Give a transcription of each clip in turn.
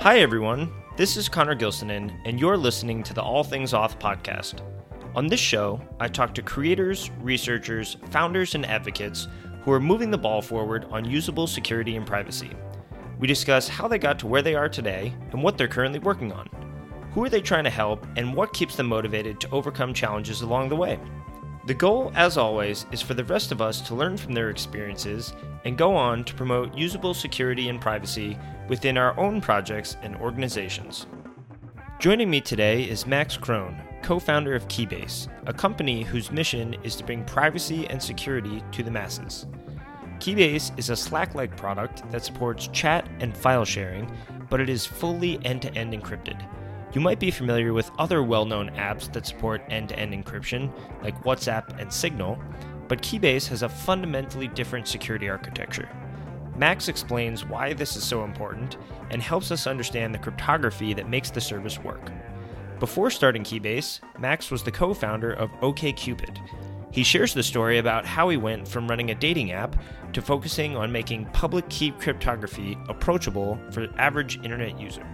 Hi everyone, this is Connor Gilsonen, and you're listening to the All Things Auth podcast. On this show, I talk to creators, researchers, founders, and advocates who are moving the ball forward on usable security and privacy. We discuss how they got to where they are today and what they're currently working on. Who are they trying to help, and what keeps them motivated to overcome challenges along the way? The goal, as always, is for the rest of us to learn from their experiences and go on to promote usable security and privacy within our own projects and organizations. Joining me today is Max Krohn, co-founder of Keybase, a company whose mission is to bring privacy and security to the masses. Keybase is a Slack-like product that supports chat and file sharing, but it is fully end-to-end encrypted. You might be familiar with other well-known apps that support end-to-end encryption, like WhatsApp and Signal, but Keybase has a fundamentally different security architecture. Max explains why this is so important and helps us understand the cryptography that makes the service work. Before starting Keybase, Max was the co-founder of OkCupid. He shares the story about how he went from running a dating app to focusing on making public key cryptography approachable for the average internet user.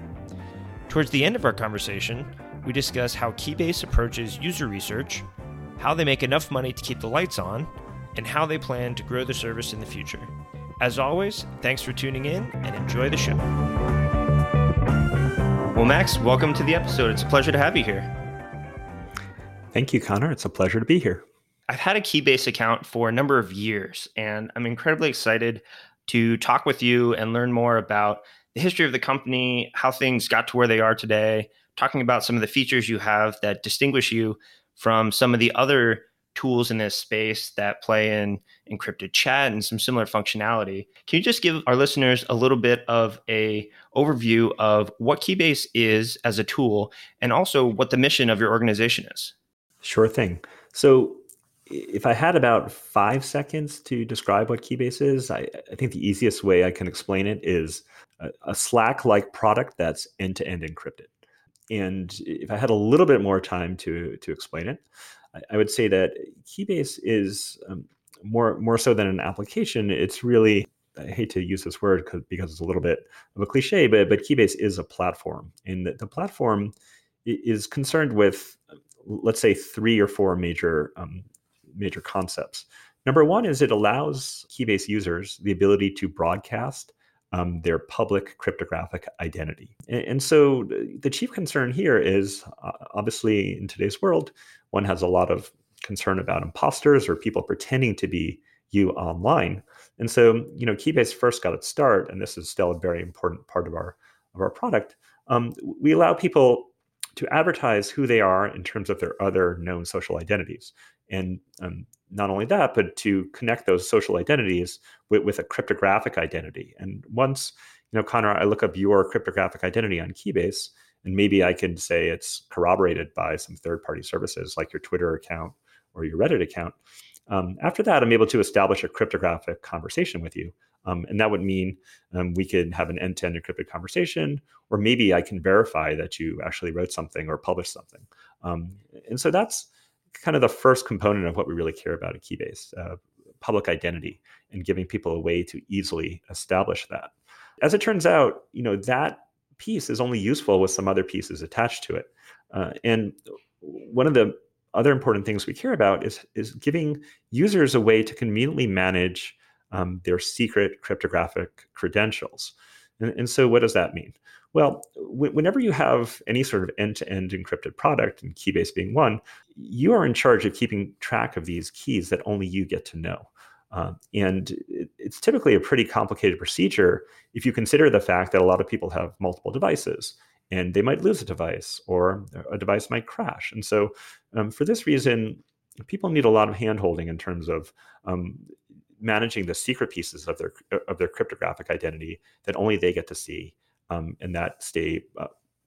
Towards the end of our conversation, we discuss how Keybase approaches user research, how they make enough money to keep the lights on, and how they plan to grow the service in the future. As always, thanks for tuning in and enjoy the show. Well, Max, welcome to the episode. It's a pleasure to have you here. Thank you, Connor. It's a pleasure to be here. I've had a Keybase account for a number of years, and I'm incredibly excited to talk with you and learn more about the history of the company, how things got to where they are today, talking about some of the features you have that distinguish you from some of the other tools in this space that play in encrypted chat and some similar functionality. Can you just give our listeners a little bit of an overview of what Keybase is as a tool and also what the mission of your organization is? Sure thing. So if I had about 5 seconds to describe what Keybase is, I think the easiest way I can explain it is a Slack-like product that's end-to-end encrypted. And if I had a little bit more time to explain it, I would say that Keybase is more so than an application. It's really, I hate to use this word because it's a little bit of a cliche, but Keybase is a platform. And the platform is concerned with, let's say, 3 or 4 major concepts. Number one is it allows Keybase users the ability to broadcast their public cryptographic identity. And so the chief concern here is, obviously in today's world, one has a lot of concern about imposters or people pretending to be you online. And so, you know, Keybase first got its start, and this is still a very important part of our product. We allow people to advertise who they are in terms of their other known social identities. And not only that, but to connect those social identities with a cryptographic identity. And once, you know, Connor, I look up your cryptographic identity on Keybase, and maybe I can say it's corroborated by some third-party services like your Twitter account or your Reddit account. After that, I'm able to establish a cryptographic conversation with you. And that would mean we could have an end-to-end encrypted conversation, or maybe I can verify that you actually wrote something or published something. And so that's kind of the first component of what we really care about at Keybase, public identity, and giving people a way to easily establish that. As it turns out, you know, that piece is only useful with some other pieces attached to it. And one of the other important things we care about is giving users a way to conveniently manage their secret cryptographic credentials. And so what does that mean? Well, whenever you have any sort of end-to-end encrypted product, and Keybase being one, you are in charge of keeping track of these keys that only you get to know. And it's typically a pretty complicated procedure if you consider the fact that a lot of people have multiple devices, and they might lose a device, or a device might crash. And so for this reason, people need a lot of handholding in terms of managing the secret pieces of their cryptographic identity that only they get to see. And that stay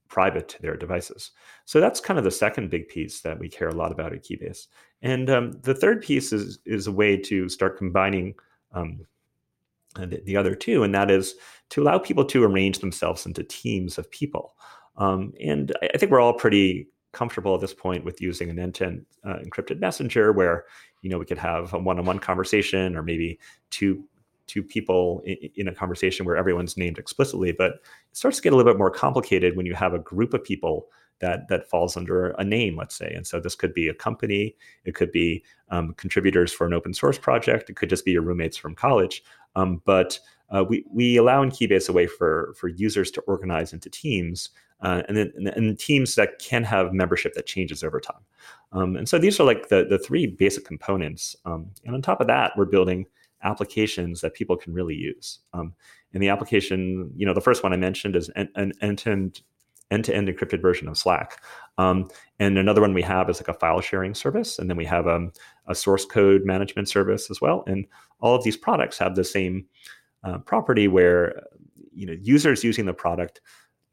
private to their devices. So that's kind of the second big piece that we care a lot about at Keybase. And the third piece is a way to start combining the other two, and that is to allow people to arrange themselves into teams of people. And I think we're all pretty comfortable at this point with using an end-to-end encrypted messenger where, you know, we could have a one-on-one conversation or maybe two people in a conversation where everyone's named explicitly. But it starts to get a little bit more complicated when you have a group of people that falls under a name, let's say. And so this could be a company. It could be contributors for an open source project. It could just be your roommates from college. But we allow in Keybase a way for users to organize into teams and teams that can have membership that changes over time. And so these are like the three basic components. And on top of that, we're building applications that people can really use. And the application, you know, the first one I mentioned is an end-to-end encrypted version of Slack. And another one we have is like a file sharing service. And then we have a source code management service as well. And all of these products have the same property where, you know, users using the product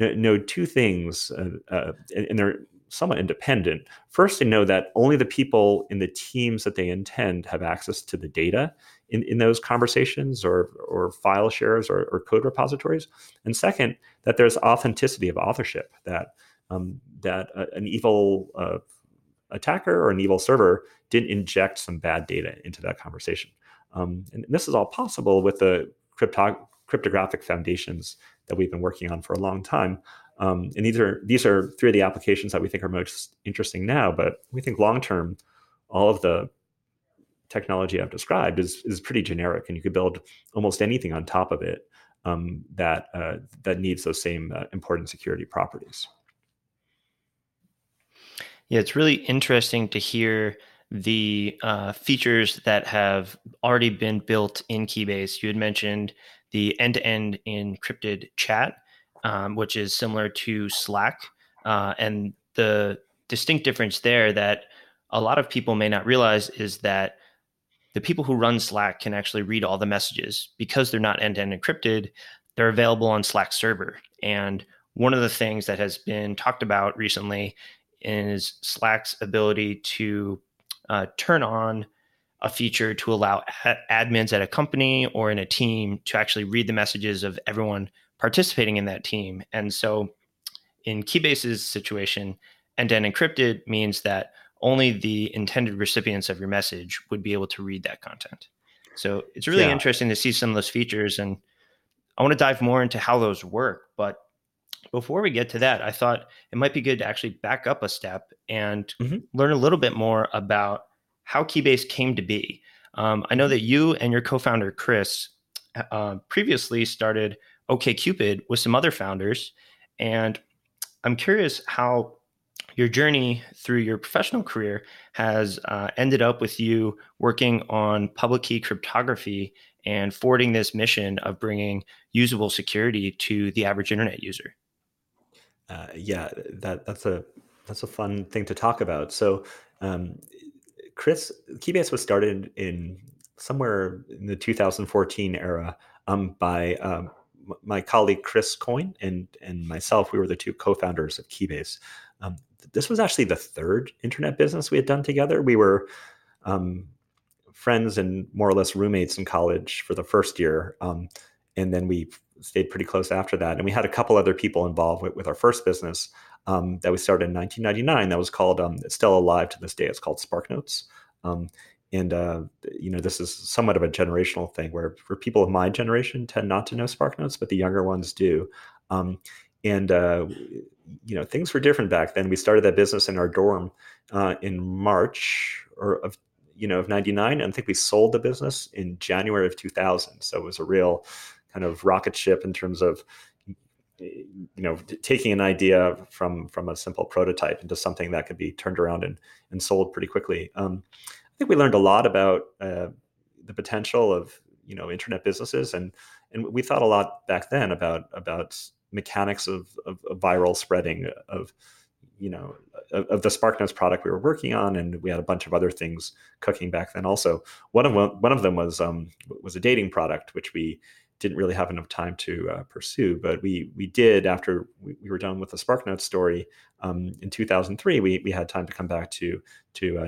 know two things, and they're somewhat independent. First, they know that only the people in the teams that they intend have access to the data in those conversations or file shares or code repositories. And second, that there's authenticity of authorship, that an evil attacker or an evil server didn't inject some bad data into that conversation. And this is all possible with the cryptographic foundations that we've been working on for a long time. And these are three of the applications that we think are most interesting now, but we think long-term, all of the technology I've described is pretty generic, and you could build almost anything on top of it that needs those same important security properties. Yeah, it's really interesting to hear the features that have already been built in Keybase. You had mentioned the end-to-end encrypted chat, which is similar to Slack. And the distinct difference there that a lot of people may not realize is that the people who run Slack can actually read all the messages. Because they're not end-to-end encrypted, they're available on Slack server. And one of the things that has been talked about recently is Slack's ability to turn on a feature to allow admins at a company or in a team to actually read the messages of everyone participating in that team. And so in Keybase's situation, end-to-end encrypted means that only the intended recipients of your message would be able to read that content. So it's really interesting to see some of those features. And I want to dive more into how those work. But before we get to that, I thought it might be good to actually back up a step and learn a little bit more about how Keybase came to be. I know that you and your co-founder, Chris, previously started OkCupid with some other founders. And I'm curious how your journey through your professional career has ended up with you working on public key cryptography and forwarding this mission of bringing usable security to the average internet user. That's a fun thing to talk about. So Chris, Keybase was started in somewhere in the 2014 era by my colleague Chris Coyne and myself. We were the two co-founders of Keybase. This was actually the third internet business we had done together. We were friends and more or less roommates in college for the first year. And then we stayed pretty close after that. And we had a couple other people involved with our first business that we started in 1999. That was called, it's still alive to this day, it's called SparkNotes. And this is somewhat of a generational thing where people of my generation tend not to know SparkNotes, but the younger ones do. And things were different back then. We started that business in our dorm in March of 99. And I think we sold the business in January of 2000. So it was a real kind of rocket ship in terms of, you know, taking an idea from a simple prototype into something that could be turned around and sold pretty quickly. I think we learned a lot about the potential of, you know, internet businesses, and we thought a lot back then about mechanics of viral spreading of the SparkNotes product we were working on, and we had a bunch of other things cooking back then. Also, one of them was a dating product, which we didn't really have enough time to pursue, but we did after we were done with the SparkNotes story in 2003. We had time to come back to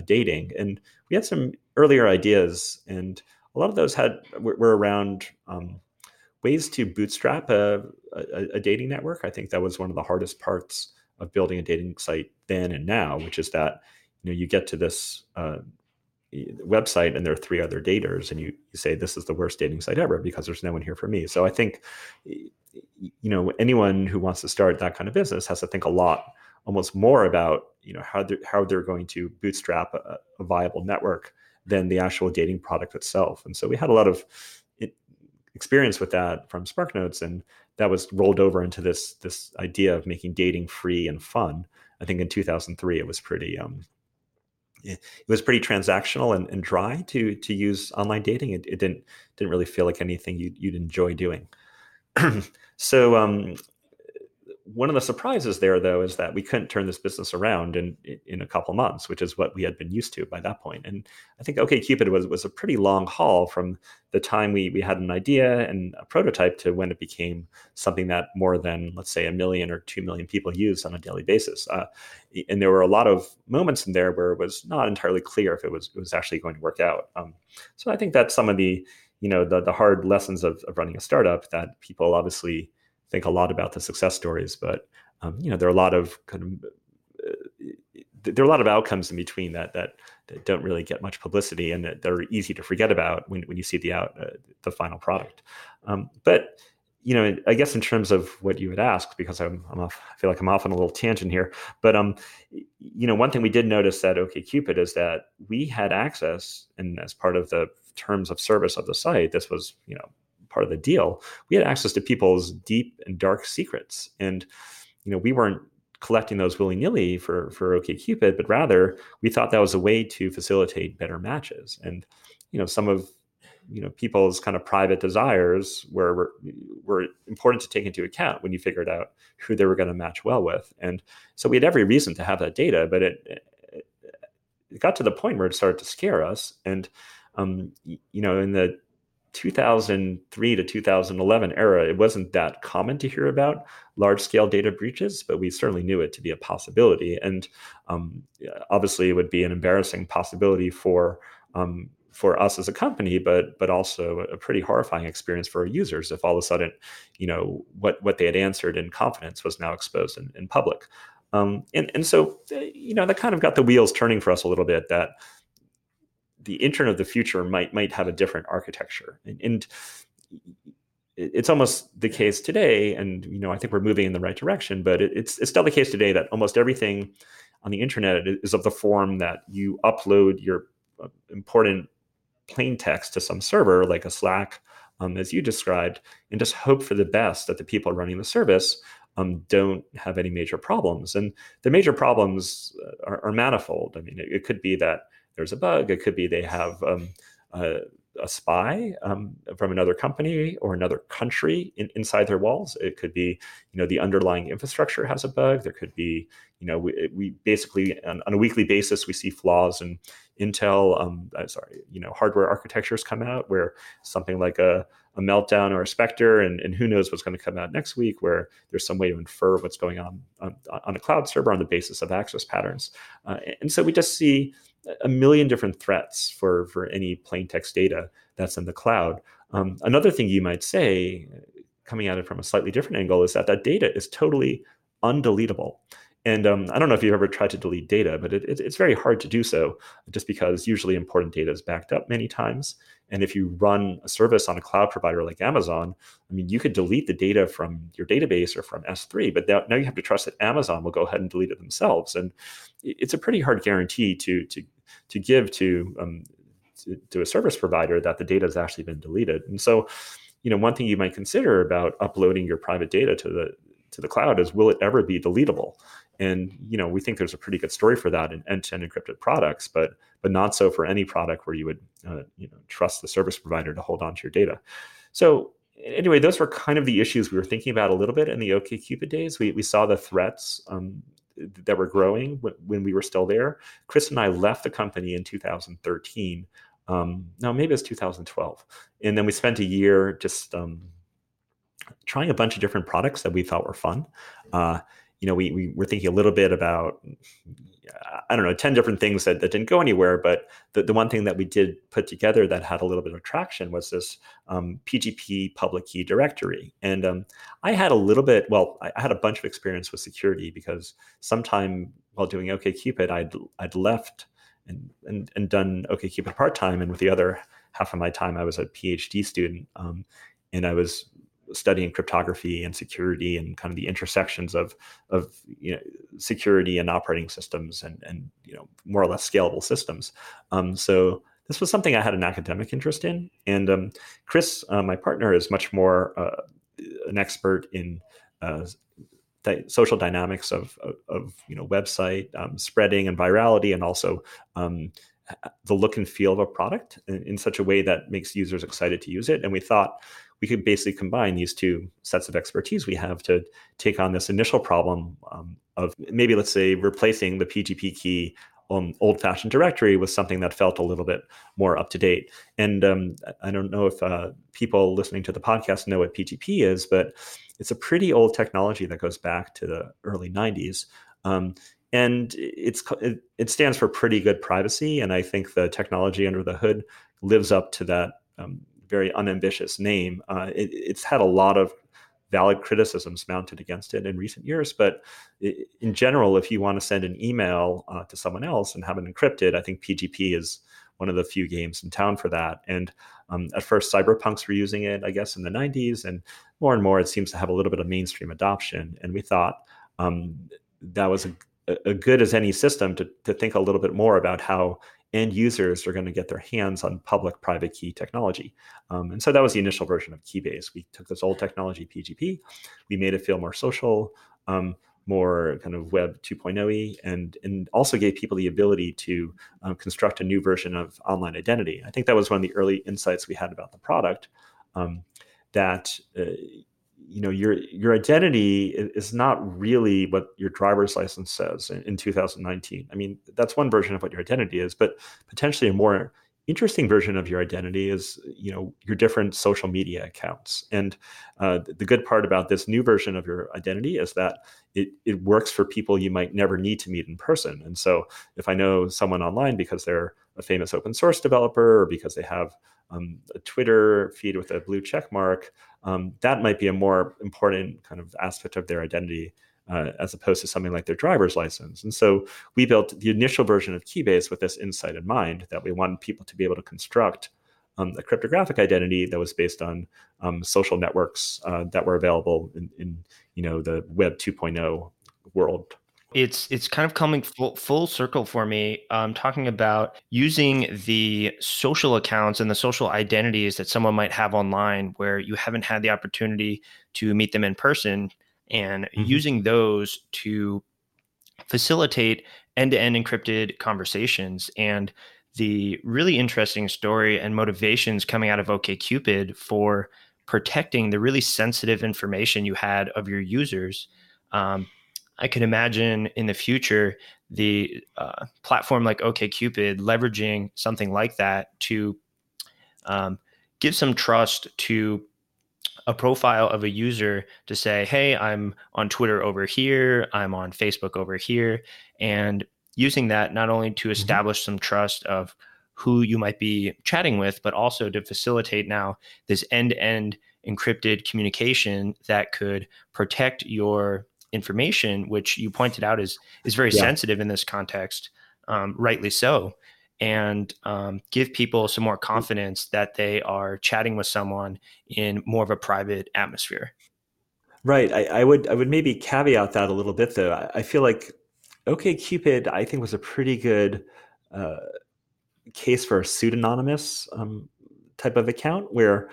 dating, and we had some earlier ideas, and a lot of those were around ways to bootstrap a dating network. I think that was one of the hardest parts of building a dating site then and now, which is that, you know, you get to this website and there are three other daters, and you say, this is the worst dating site ever because there's no one here for me. So I think, you know, anyone who wants to start that kind of business has to think a lot, almost more about, you know, how they're going to bootstrap a viable network than the actual dating product itself. And so we had a lot of experience with that from SparkNotes, and that was rolled over into this idea of making dating free and fun. I think in 2003, it was pretty transactional and dry to use online dating. It didn't really feel like anything you'd enjoy doing. So one of the surprises there, though, is that we couldn't turn this business around in a couple months, which is what we had been used to by that point. And I think OkCupid was a pretty long haul from the time we had an idea and a prototype to when it became something that more than, let's say, 1 million or 2 million people used on a daily basis. And there were a lot of moments in there where it was not entirely clear if it was actually going to work out. So I think that's some of the, you know, the hard lessons of running a startup, that people obviously think a lot about the success stories, but you know, there are a lot of outcomes in between that don't really get much publicity and that are easy to forget about when you see the final product. But you know, I guess in terms of what you had asked, because I feel like I'm off on a little tangent here. But you know, one thing we did notice at OkCupid is that we had access, and as part of the terms of service of the site, this was, you know, part of the deal, we had access to people's deep and dark secrets. And, you know, we weren't collecting those willy-nilly for OkCupid, but rather we thought that was a way to facilitate better matches. And, you know, some of, you know, people's kind of private desires were important to take into account when you figured out who they were going to match well with. And so we had every reason to have that data, but it got to the point where it started to scare us. And, you know, in the 2003 to 2011 era, it wasn't that common to hear about large-scale data breaches, but we certainly knew it to be a possibility. And obviously, it would be an embarrassing possibility for us as a company, but also a pretty horrifying experience for our users if all of a sudden, you know, what they had answered in confidence was now exposed in public. And so, you know, that kind of got the wheels turning for us a little bit, that the internet of the future might have a different architecture. And it's almost the case today, and you know, I think we're moving in the right direction, but it's still the case today that almost everything on the internet is of the form that you upload your important plain text to some server, like a Slack, as you described, and just hope for the best that the people running the service don't have any major problems. And the major problems are manifold. I mean, it could be that there's a bug. It could be they have a spy from another company or another country inside their walls. It could be, you know, the underlying infrastructure has a bug. There could be, you know, we basically on a weekly basis, we see flaws in Intel, you know, hardware architectures come out where something like a Meltdown or a Spectre, and who knows what's going to come out next week, where there's some way to infer what's going on a cloud server on the basis of access patterns. And so we just see a million different threats for any plain text data that's in the cloud. Another thing you might say, coming at it from a slightly different angle, is that data is totally undeletable. And I don't know if you've ever tried to delete data, but it's very hard to do so, just because usually important data is backed up many times. And if you run a service on a cloud provider like Amazon, I mean, you could delete the data from your database or from S3, but now you have to trust that Amazon will go ahead and delete it themselves. And it's a pretty hard guarantee to give to a service provider that the data has actually been deleted. And so, you know, one thing you might consider about uploading your private data to the cloud is, will it ever be deletable? And, you know, we think there's a pretty good story for that in end-to-end encrypted products, but not so for any product where you would, you know, trust the service provider to hold on to your data. So anyway, those were kind of the issues we were thinking about a little bit in the OkCupid days. We saw the threats that were growing when we were still there. Chris and I left the company in 2013. No, maybe it's 2012. And then we spent a year just trying a bunch of different products that we thought were fun. You know, we were thinking a little bit about I don't know, 10 different things that didn't go anywhere. But the one thing that we did put together that had a little bit of traction was this PGP public key directory. And I had a bunch of experience with security because sometime while doing OkCupid, I'd left and done OkCupid part-time. And with the other half of my time, I was a PhD student, and I was studying cryptography and security and kind of the intersections of security and operating systems and more or less scalable systems. So this was something I had an academic interest in. And Chris, my partner, is much more an expert in social dynamics of website spreading and virality, and also the look and feel of a product in such a way that makes users excited to use it. And we thought we could basically combine these two sets of expertise we have to take on this initial problem of maybe, let's say, replacing the PGP key on old-fashioned directory with something that felt a little bit more up-to-date. And I don't know if people listening to the podcast know what PGP is, but it's a pretty old technology that goes back to the early 90s. And it stands for pretty good privacy. And I think the technology under the hood lives up to that very unambitious name. It's had a lot of valid criticisms mounted against it in recent years. But in general, if you want to send an email to someone else and have it encrypted, I think PGP is one of the few games in town for that. And at first, cyberpunks were using it, I guess, in the 90s. And more, it seems to have a little bit of mainstream adoption. And we thought that was a good as any system to think a little bit more about how end users are going to get their hands on public-private key technology. And so that was the initial version of Keybase. We took this old technology, PGP, we made it feel more social, more kind of web 2.0-y, and also gave people the ability to construct a new version of online identity. I think that was one of the early insights we had about the product, that your identity is not really what your driver's license says in 2019. I mean, that's one version of what your identity is, but potentially a more interesting version of your identity is, your different social media accounts. And the good part about this new version of your identity is that it works for people you might never need to meet in person. And so if I know someone online because they're a famous open source developer or because they have a Twitter feed with a blue check mark, that might be a more important kind of aspect of their identity as opposed to something like their driver's license. And so we built the initial version of Keybase with this insight in mind, that we wanted people to be able to construct a cryptographic identity that was based on social networks that were available in the web 2.0 world. It's kind of coming full circle for me, talking about using the social accounts and the social identities that someone might have online where you haven't had the opportunity to meet them in person, and using those to facilitate end-to-end encrypted conversations. And the really interesting story and motivations coming out of OkCupid for protecting the really sensitive information you had of your users. I can imagine in the future, the platform like OkCupid leveraging something like that to give some trust to a profile of a user to say, hey, I'm on Twitter over here, I'm on Facebook over here, and using that not only to establish some trust of who you might be chatting with, but also to facilitate now this end-to-end encrypted communication that could protect your information, which you pointed out is very sensitive in this context, rightly so, and give people some more confidence that they are chatting with someone in more of a private atmosphere. Right. I would maybe caveat that a little bit, though. I feel like OkCupid, I think, was a pretty good case for a pseudonymous type of account where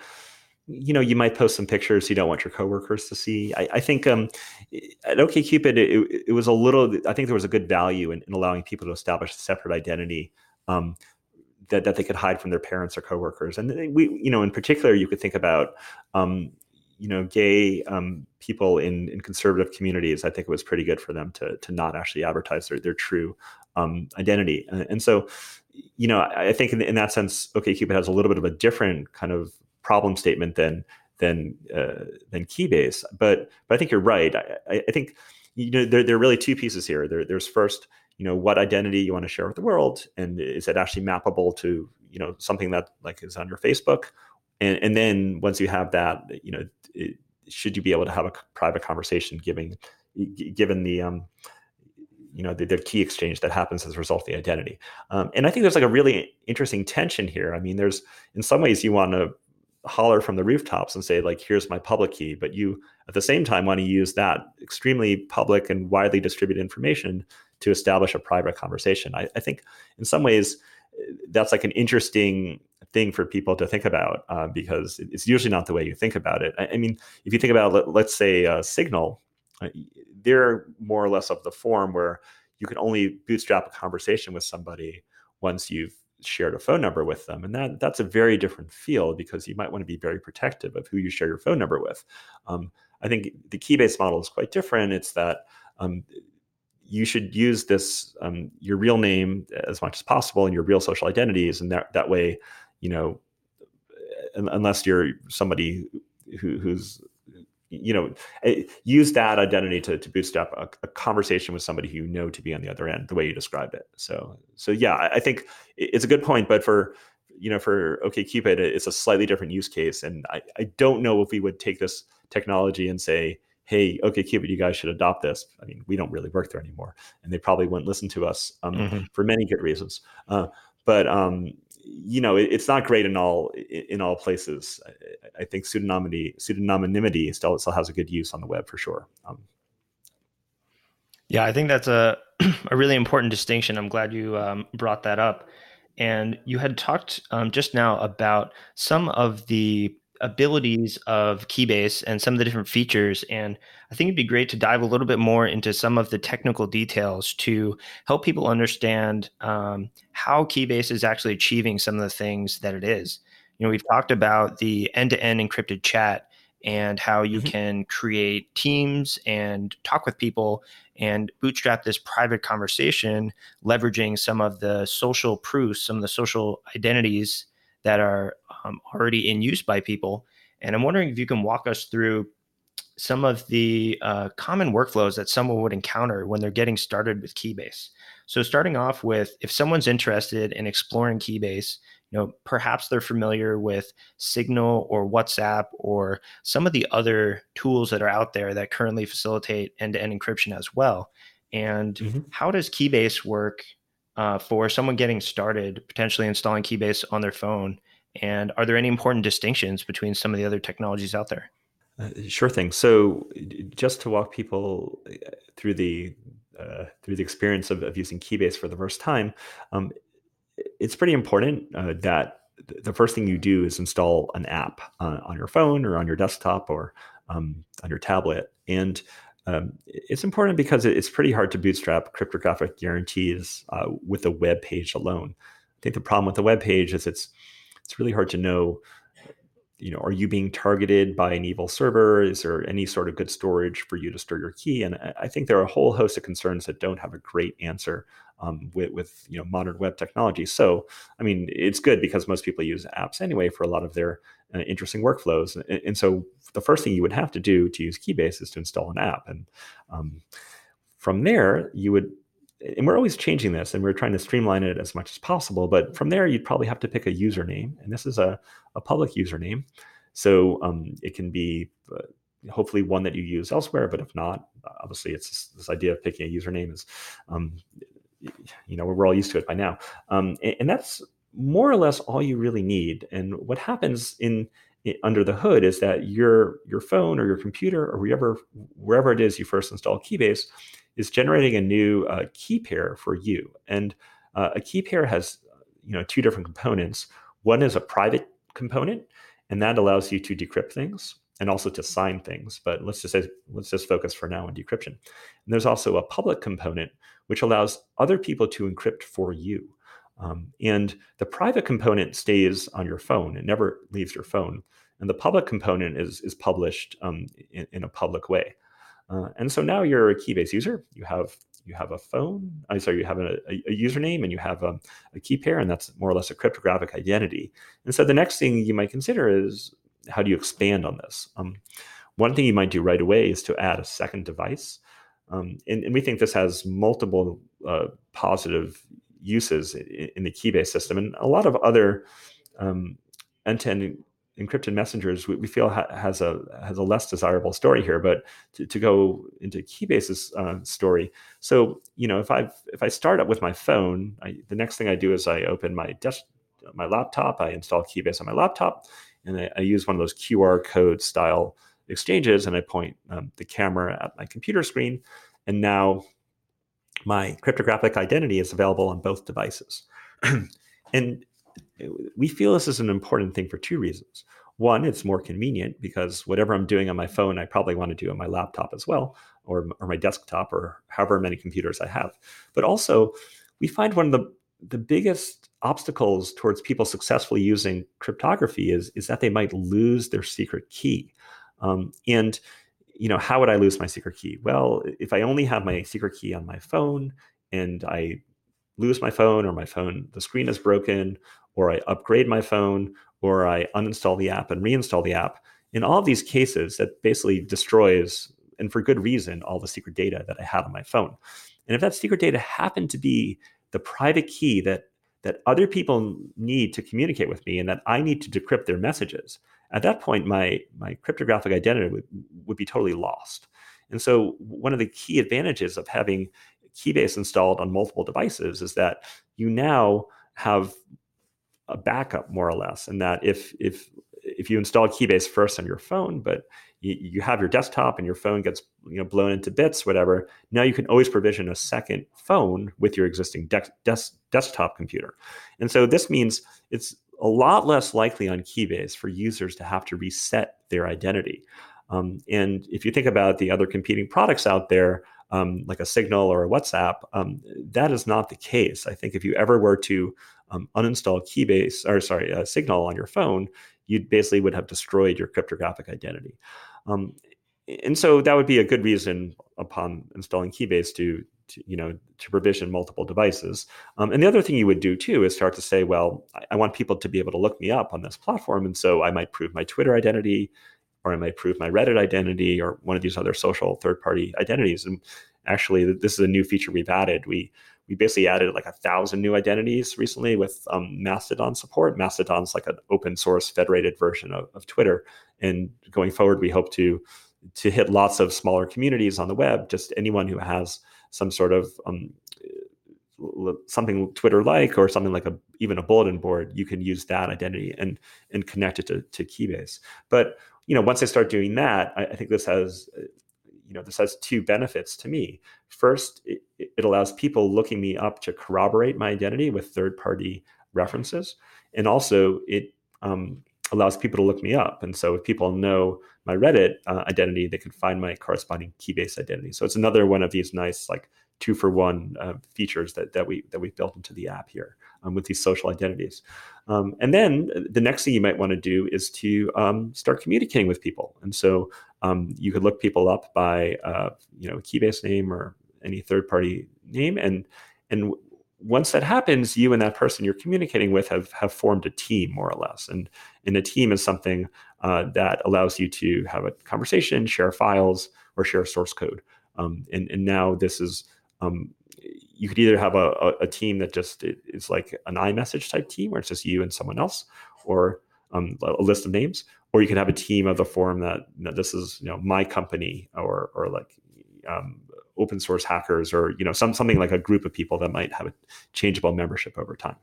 you might post some pictures you don't want your coworkers to see. I think at OkCupid, it was a little, I think there was a good value in allowing people to establish a separate identity that they could hide from their parents or coworkers. And we, in particular, you could think about, gay people in conservative communities. I think it was pretty good for them to not actually advertise their true identity. And so, I think in that sense, OkCupid has a little bit of a different kind of problem statement than Keybase, but I think you're right. I think there are really two pieces here. There's first, you know, what identity you want to share with the world, and is it actually mappable to, you know, something that like is on your Facebook? And then once you have that, you know, it, should you be able to have a private conversation given the, you know, the key exchange that happens as a result of the identity? And I think there's like a really interesting tension here. I mean, there's, in some ways you want to holler from the rooftops and say, like, here's my public key, but you at the same time want to use that extremely public and widely distributed information to establish a private conversation. I think in some ways that's like an interesting thing for people to think about, because it's usually not the way you think about it. I mean, if you think about, let's say Signal, they're more or less of the form where you can only bootstrap a conversation with somebody once you've shared a phone number with them. And that's a very different field, because you might want to be very protective of who you share your phone number with. I think the Keybase model is quite different. It's that you should use this, your real name as much as possible and your real social identities. And that way, you know, unless you're somebody who's, you know, use that identity to bootstrap a conversation with somebody who you know to be on the other end, the way you described it. So yeah, I think it's a good point, but for, you know, for OkCupid, it's a slightly different use case. And I don't know if we would take this technology and say, hey, OkCupid, you guys should adopt this. I mean, we don't really work there anymore, and they probably wouldn't listen to us for many good reasons. You know, it's not great in all places. I think pseudonymity still has a good use on the web for sure. Yeah, I think that's a really important distinction. I'm glad you brought that up. And you had talked just now about some of the abilities of Keybase and some of the different features. And I think it'd be great to dive a little bit more into some of the technical details to help people understand how Keybase is actually achieving some of the things that it is. You know, we've talked about the end-to-end encrypted chat and how you can create teams and talk with people and bootstrap this private conversation, leveraging some of the social proofs, some of the social identities that are already in use by people. And I'm wondering if you can walk us through some of the common workflows that someone would encounter when they're getting started with Keybase. So starting off with, if someone's interested in exploring Keybase, you know, perhaps they're familiar with Signal or WhatsApp or some of the other tools that are out there that currently facilitate end-to-end encryption as well. And how does Keybase work for someone getting started, potentially installing Keybase on their phone? And are there any important distinctions between some of the other technologies out there? Sure thing. So just to walk people through the experience of using Keybase for the first time, it's pretty important that the first thing you do is install an app on your phone or on your desktop or on your tablet. And it's important because it's pretty hard to bootstrap cryptographic guarantees with a web page alone. I think the problem with the web page is it's really hard to know, you know, are you being targeted by an evil server? Is there any sort of good storage for you to store your key? And I think there are a whole host of concerns that don't have a great answer with you know, modern web technology. So, I mean, it's good because most people use apps anyway for a lot of their interesting workflows. And so the first thing you would have to do to use Keybase is to install an app. And from there, you would, and we're always changing this and we're trying to streamline it as much as possible, but from there, you'd probably have to pick a username. And this is a public username. So it can be hopefully one that you use elsewhere, but if not, obviously it's this idea of picking a username is, you know, we're all used to it by now. And that's more or less all you really need. And what happens under the hood is that your phone or your computer or wherever it is you first install Keybase is generating a new key pair for you. And a key pair has, you know, two different components. One is a private component, and that allows you to decrypt things and also to sign things. But let's just focus for now on decryption. And there's also a public component, which allows other people to encrypt for you. And the private component stays on your phone. It never leaves your phone. And the public component is published in a public way. And so now you're a Keybase user. You have a phone. I'm sorry, you have a username and you have a key pair, and that's more or less a cryptographic identity. And so the next thing you might consider is, how do you expand on this? One thing you might do right away is to add a second device. And we think this has multiple positive uses in the Keybase system. And a lot of other end-to-end encrypted messengers we feel has a less desirable story here. But to go into Keybase's story, so you know, if I start up with my phone, the next thing I do is I open my laptop, I install Keybase on my laptop, and I use one of those QR code style exchanges, and I point the camera at my computer screen, and now my cryptographic identity is available on both devices. And we feel this is an important thing for two reasons. One, it's more convenient because whatever I'm doing on my phone, I probably want to do on my laptop as well, or my desktop, or however many computers I have. But also, we find one of the biggest obstacles towards people successfully using cryptography is that they might lose their secret key. And you know, how would I lose my secret key? Well, if I only have my secret key on my phone and I lose my phone, or my phone, the screen is broken, or I upgrade my phone, or I uninstall the app and reinstall the app. In all of these cases, that basically destroys, and for good reason, all the secret data that I had on my phone. And if that secret data happened to be the private key that other people need to communicate with me and that I need to decrypt their messages, at that point, my cryptographic identity would be totally lost. And so one of the key advantages of having Keybase installed on multiple devices is that you now have a backup, more or less, and that if you install Keybase first on your phone, but you have your desktop and your phone gets, you know, blown into bits, whatever, now you can always provision a second phone with your existing desktop computer. And so this means it's a lot less likely on Keybase for users to have to reset their identity. And if you think about the other competing products out there, like a Signal or a WhatsApp, that is not the case. I think if you ever were to uninstall Keybase, or sorry, Signal on your phone, you basically would have destroyed your cryptographic identity. And so that would be a good reason upon installing Keybase to provision multiple devices. And the other thing you would do too is start to say, well, I want people to be able to look me up on this platform. And so I might prove my Twitter identity, or I might prove my Reddit identity, or one of these other social third-party identities. And actually, this is a new feature we've added. We basically added like 1,000 new identities recently with Mastodon support. Mastodon's like an open source federated version of Twitter. And going forward, we hope to hit lots of smaller communities on the web, just anyone who has some sort of something Twitter-like, or something like even a bulletin board. You can use that identity and connect it to Keybase. But you know, once I start doing that, I think this has, you know, this has two benefits to me. First, it allows people looking me up to corroborate my identity with third-party references, and also it allows people to look me up. And so if people know my Reddit identity, they can find my corresponding Keybase identity. So it's another one of these nice, like, 2-for-1 features that we built into the app here with these social identities. And then the next thing you might want to do is to start communicating with people. And so you could look people up by a Keybase name or any third-party name. And once that happens, you and that person you're communicating with have formed a team, more or less. And a team is something that allows you to have a conversation, share files, or share source code. And now this is, you could either have a team that just is like an iMessage type team where it's just you and someone else, or a list of names, or you can have a team of the form that, you know, this is, you know, my company, or like open source hackers, or, you know, something like a group of people that might have a changeable membership over time.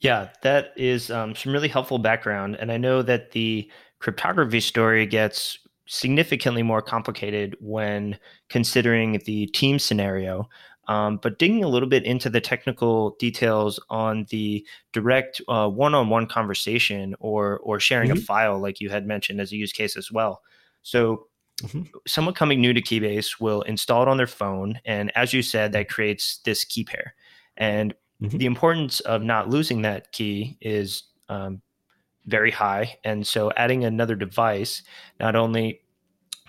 Yeah, that is some really helpful background. And I know that the cryptography story gets significantly more complicated when considering the team scenario. But digging a little bit into the technical details on the direct one-on-one conversation or sharing a file, like you had mentioned as a use case as well. So someone coming new to Keybase will install it on their phone. And as you said, that creates this key pair. And the importance of not losing that key is very high. And so adding another device not only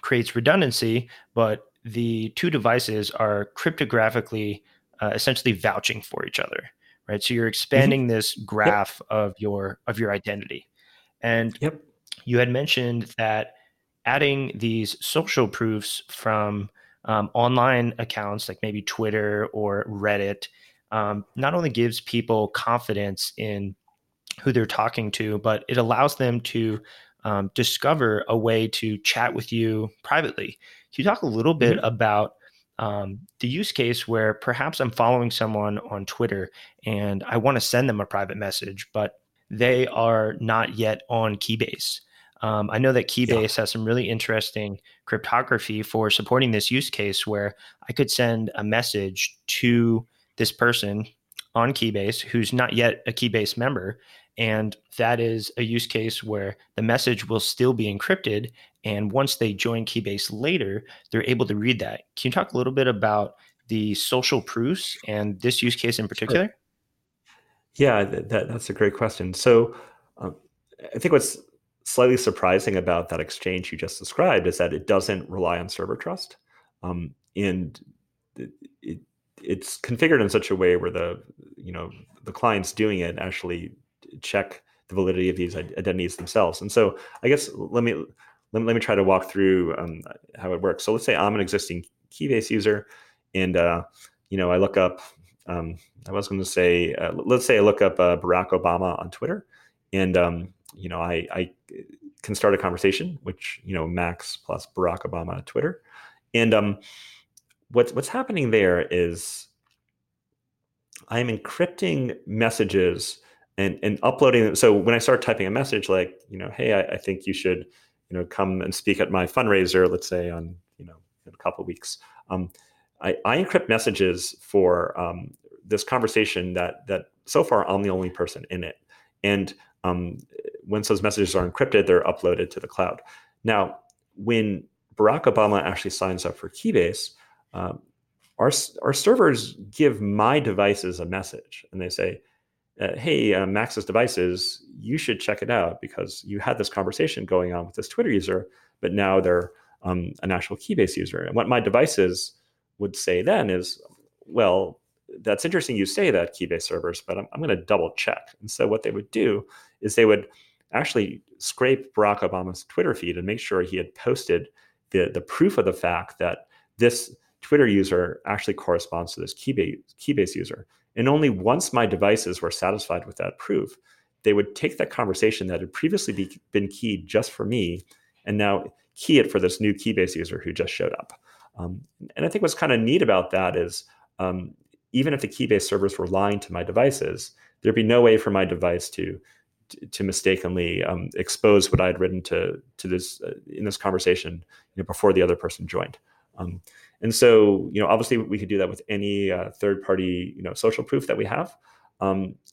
creates redundancy, but the two devices are cryptographically essentially vouching for each other, right? So you're expanding this graph of your identity. And you had mentioned that adding these social proofs from online accounts like maybe Twitter or Reddit not only gives people confidence in who they're talking to, but it allows them to discover a way to chat with you privately. Can you talk a little bit about the use case where perhaps I'm following someone on Twitter and I want to send them a private message, but they are not yet on Keybase? I know that Keybase has some really interesting cryptography for supporting this use case where I could send a message to this person on Keybase who's not yet a Keybase member. And that is a use case where the message will still be encrypted. And once they join Keybase later, they're able to read that. Can you talk a little bit about the social proofs and this use case in particular? Sure. Yeah, that's a great question. So I think what's slightly surprising about that exchange you just described is that it doesn't rely on server trust. And it's configured in such a way where the clients doing it actually check the validity of these identities themselves. And so I guess let me try to walk through how it works. So let's say I'm an existing Keybase user and I look up, let's say I look up Barack Obama on Twitter and I can start a conversation, which, Max plus Barack Obama Twitter. And what's happening there is I'm encrypting messages and uploading them. So when I start typing a message like, hey, I think you should, come and speak at my fundraiser, let's say on, in a couple of weeks, I encrypt messages for this conversation that so far I'm the only person in it. And once those messages are encrypted, they're uploaded to the cloud. Now, when Barack Obama actually signs up for Keybase, our servers give my devices a message. And they say, hey, Max's devices, you should check it out because you had this conversation going on with this Twitter user, but now they're an actual Keybase user. And what my devices would say then is, well, that's interesting you say that, Keybase servers, but I'm going to double check. And so what they would do is they would actually scrape Barack Obama's Twitter feed and make sure he had posted the proof of the fact that this Twitter user actually corresponds to this Keybase user. And only once my devices were satisfied with that proof, they would take that conversation that had previously been keyed just for me and now key it for this new Keybase user who just showed up. And I think what's kind of neat about that is even if the Keybase servers were lying to my devices, there'd be no way for my device to mistakenly expose what I had written to this in this conversation before the other person joined. And so, obviously we could do that with any third-party social proof that we have,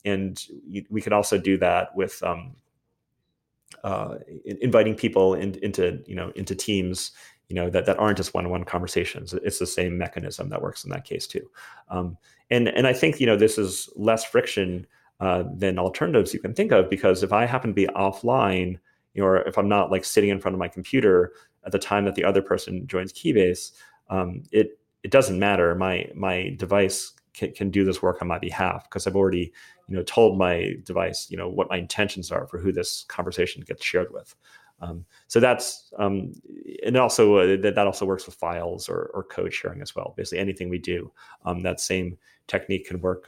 and we could also do that with inviting people into teams. That aren't just one-on-one conversations. It's the same mechanism that works in that case too. And I think, this is less friction than alternatives you can think of, because if I happen to be offline, or if I'm not like sitting in front of my computer at the time that the other person joins Keybase, it doesn't matter. My device can do this work on my behalf because I've already, told my device, what my intentions are for who this conversation gets shared with. So that's, and also that also works with files or code sharing as well. Basically anything we do, that same technique can work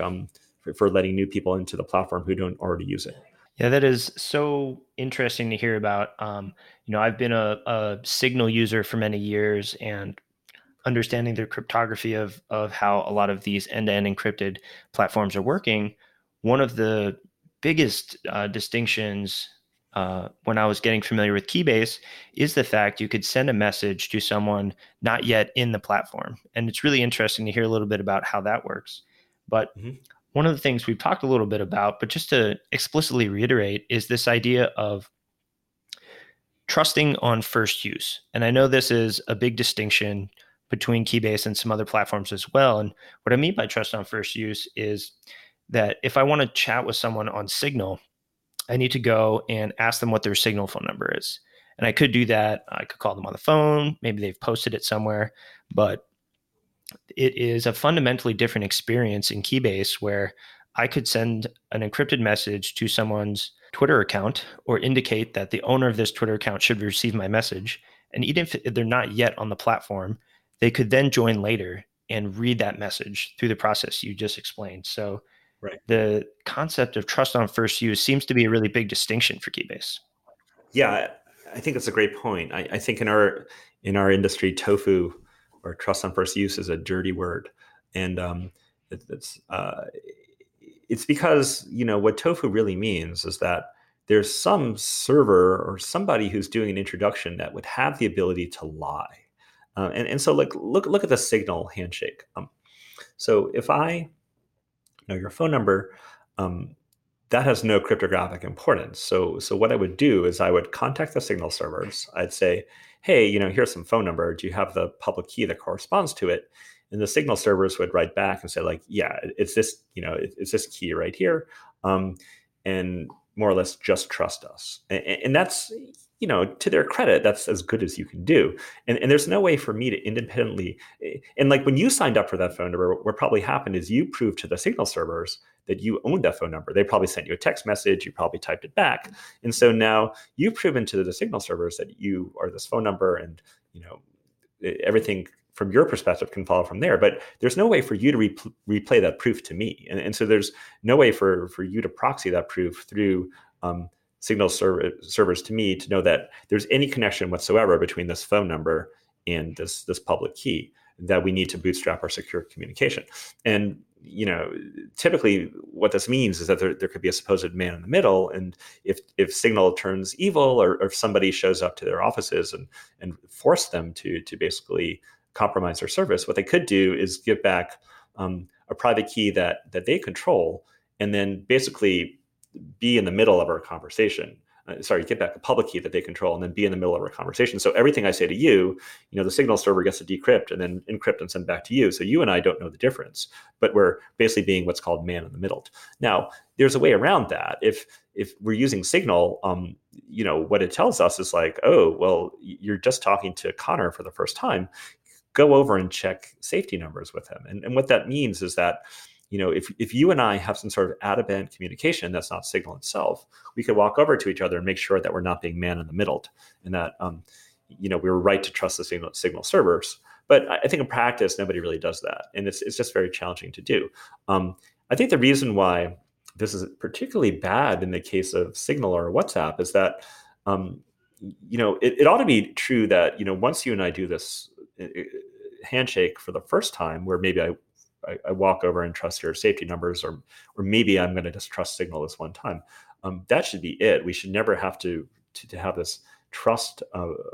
for letting new people into the platform who don't already use it. Yeah, that is so interesting to hear about. I've been a Signal user for many years, and understanding the cryptography of how a lot of these end-to-end encrypted platforms are working, one of the biggest distinctions when I was getting familiar with Keybase is the fact you could send a message to someone not yet in the platform. And it's really interesting to hear a little bit about how that works. But one of the things we've talked a little bit about, but just to explicitly reiterate, is this idea of trusting on first use. And I know this is a big distinction between Keybase and some other platforms as well. And what I mean by trust on first use is that if I want to chat with someone on Signal, I need to go and ask them what their Signal phone number is. And I could do that. I could call them on the phone. Maybe they've posted it somewhere. But it is a fundamentally different experience in Keybase where I could send an encrypted message to someone's Twitter account or indicate that the owner of this Twitter account should receive my message. And even if they're not yet on the platform, they could then join later and read that message through the process you just explained. So right. The concept of trust on first use seems to be a really big distinction for Keybase. Yeah, I think that's a great point. I think in our industry, TOFU, or trust on first use, is a dirty word. And it's because, you know, what TOFU really means is that there's some server or somebody who's doing an introduction that would have the ability to lie. And so like, look at the Signal handshake. So if I know your phone number, that has no cryptographic importance. So what I would do is I would contact the Signal servers. I'd say, hey, you know, here's some phone number. Do you have the public key that corresponds to it? And the Signal servers would write back and say like, yeah, it's this, you know, it's this key right here. And more or less just trust us. And that's, you know, to their credit, that's as good as you can do. And there's no way for me to independently, and like when you signed up for that phone number, what probably happened is you proved to the Signal servers that you owned that phone number. They probably sent you a text message, you probably typed it back. And so now you've proven to the Signal servers that you are this phone number, and, you know, everything from your perspective can follow from there. But there's no way for you to replay that proof to me. And so there's no way for you to proxy that proof through Signal servers to me to know that there's any connection whatsoever between this phone number and this public key that we need to bootstrap our secure communication. And, you know, typically what this means is that there could be a supposed man in the middle. And if Signal turns evil, or if somebody shows up to their offices and force them to basically compromise their service, what they could do is give back a private key that they control, and then basically be in the middle of our conversation. Get back a public key that they control, and then be in the middle of our conversation. So everything I say to you, you know, the Signal server gets to decrypt and then encrypt and send back to you. So you and I don't know the difference, but we're basically being what's called man in the middle. Now, there's a way around that. If we're using Signal, you know, what it tells us is like, oh, well, you're just talking to Connor for the first time. Go over and check safety numbers with him. And what that means is that, you know, if you and I have some sort of out-of-band communication that's not Signal itself, we could walk over to each other and make sure that we're not being man in the middle, and that, you know, we were right to trust the Signal servers. But I think in practice, nobody really does that. And it's just very challenging to do. I think the reason why this is particularly bad in the case of Signal or WhatsApp is that, you know, it ought to be true that, you know, once you and I do this handshake for the first time, where maybe I walk over and trust your safety numbers, or maybe I'm going to just trust Signal this one time. That should be it. We should never have to have this trust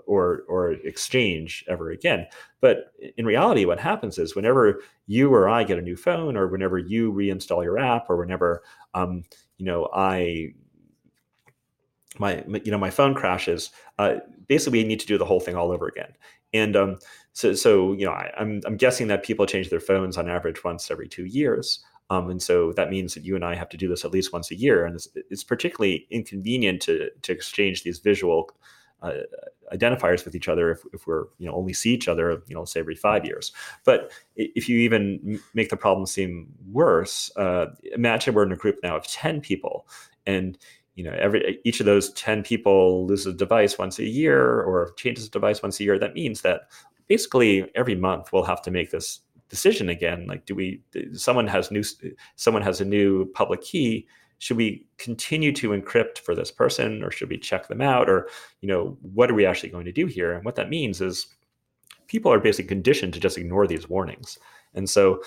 or exchange ever again. But in reality, what happens is whenever you or I get a new phone, or whenever you reinstall your app, or whenever you know, my phone crashes, basically we need to do the whole thing all over again. And so you know, I'm guessing that people change their phones on average once every 2 years. And so that means that you and I have to do this at least once a year. And it's particularly inconvenient to exchange these visual identifiers with each other if we're, you know, only see each other, you know, say every 5 years. But if you even make the problem seem worse, imagine we're in a group now of 10 people, and you know, each of those 10 people loses a device once a year, or changes a device once a year. That means that basically every month we'll have to make this decision again. Like, someone has a new public key. Should we continue to encrypt for this person, or should we check them out? Or, you know, what are we actually going to do here? And what that means is people are basically conditioned to just ignore these warnings. And so,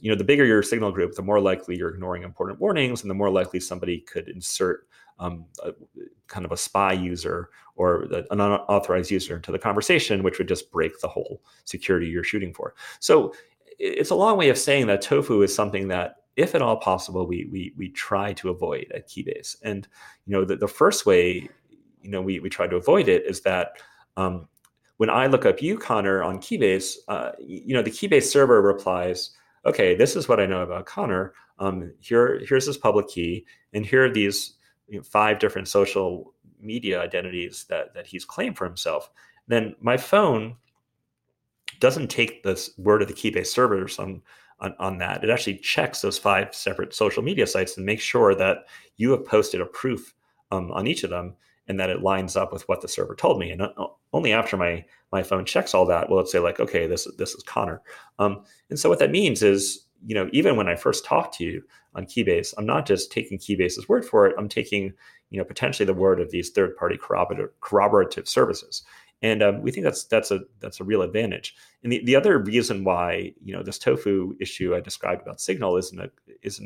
you know, the bigger your Signal group, the more likely you're ignoring important warnings, and the more likely somebody could insert kind of a spy user or an unauthorized user into the conversation, which would just break the whole security you're shooting for. So it's a long way of saying that TOFU is something that, if at all possible, we try to avoid at Keybase. And, you know, the first way, you know, we try to avoid it is that, when I look up you, Connor, on Keybase, you know, the Keybase server replies, okay, this is what I know about Connor. Here's his public key, and here are these, you know, 5 different social media identities that he's claimed for himself. Then my phone doesn't take this word of the Keybase server on that. It actually checks those 5 separate social media sites and makes sure that you have posted a proof on each of them. and that it lines up with what the server told me. And only after my phone checks all that will it say like, okay, this is Connor. And so what that means is, you know, even when I first talked to you on Keybase, I'm not just taking Keybase's word for it. I'm taking, you know, potentially the word of these third-party corroborative services. And we think that's a real advantage. And the other reason why, you know, this TOFU issue I described about Signal isn't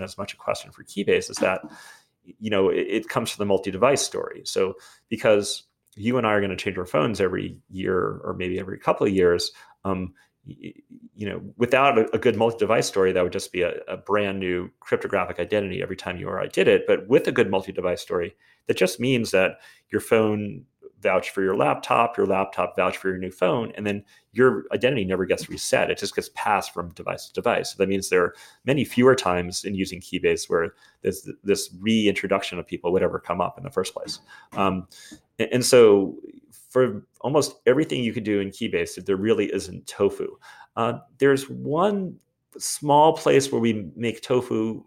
as much a question for Keybase is that, you know, it comes from the multi-device story. So because you and I are going to change our phones every year or maybe every couple of years, you know, without a good multi-device story, that would just be a brand new cryptographic identity every time you or I did it. But with a good multi-device story, that just means that your phone vouch for your laptop vouch for your new phone, and then your identity never gets reset. It just gets passed from device to device. So that means there are many fewer times in using Keybase where there's this reintroduction of people would ever come up in the first place. And so for almost everything you could do in Keybase, there really isn't TOFU. There's one small place where we make TOFU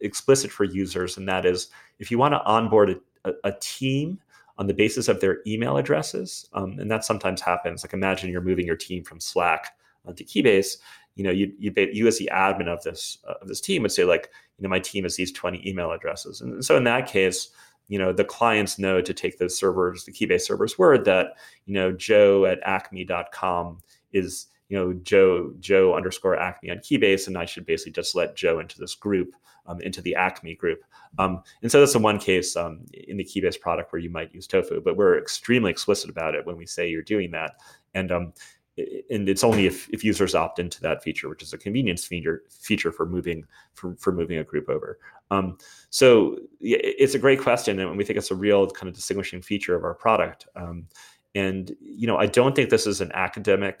explicit for users, and that is if you want to onboard a team on the basis of their email addresses. And that sometimes happens. Like imagine you're moving your team from Slack to Keybase. You know, you as the admin of this team would say like, you know, my team has these 20 email addresses. And so in that case, you know, the clients know to take those servers, the Keybase server's word that, you know, joe@acme.com is, you know, joe_acme on Keybase, and I should basically just let Joe into this group, into the Acme group. And so that's the one case in the Keybase product where you might use TOFU, but we're extremely explicit about it when we say you're doing that. And it's only if users opt into that feature, which is a convenience feature for moving a group over. So it's a great question, and we think it's a real kind of distinguishing feature of our product. And you know, I don't think this is an academic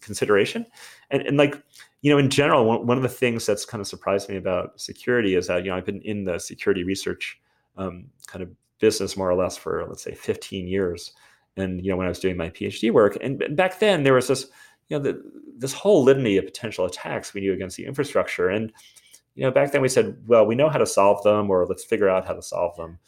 consideration. And like, you know, in general, one of the things that's kind of surprised me about security is that, you know, I've been in the security research kind of business more or less for, let's say, 15 years. And, you know, when I was doing my PhD work, and back then there was this, you know, this whole litany of potential attacks we knew against the infrastructure. And, you know, back then we said, well, we know how to solve them, or let's figure out how to solve them.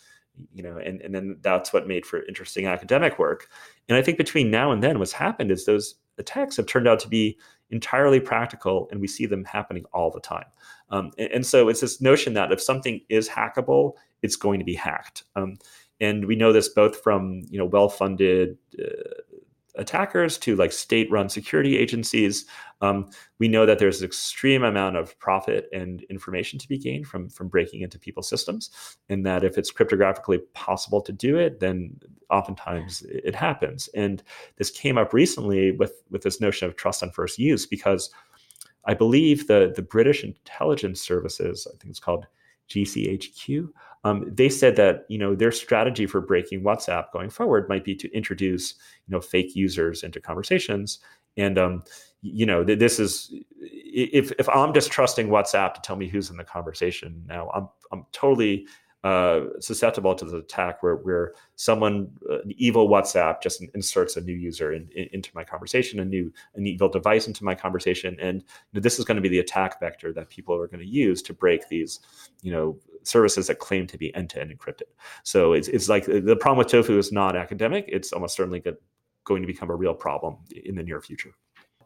You know, and then that's what made for interesting academic work. And I think between now and then, what's happened is those attacks have turned out to be entirely practical, and we see them happening all the time. And so it's this notion that if something is hackable, it's going to be hacked. And we know this both from, you know, well-funded attackers to like state-run security agencies. We know that there's an extreme amount of profit and information to be gained from breaking into people's systems, and that if it's cryptographically possible to do it, then oftentimes it happens. And this came up recently with this notion of trust on first use, because I believe the British intelligence services, I think it's called GCHQ, they said that, you know, their strategy for breaking WhatsApp going forward might be to introduce, you know, fake users into conversations. And, you know, this is, if I'm just trusting WhatsApp to tell me who's in the conversation now, I'm totally susceptible to the attack where someone, an evil WhatsApp just inserts a new user into my conversation, an evil device into my conversation. And, you know, this is going to be the attack vector that people are going to use to break these, you know, services that claim to be end-to-end encrypted. So it's like the problem with TOFU is not academic. It's almost certainly going to become a real problem in the near future.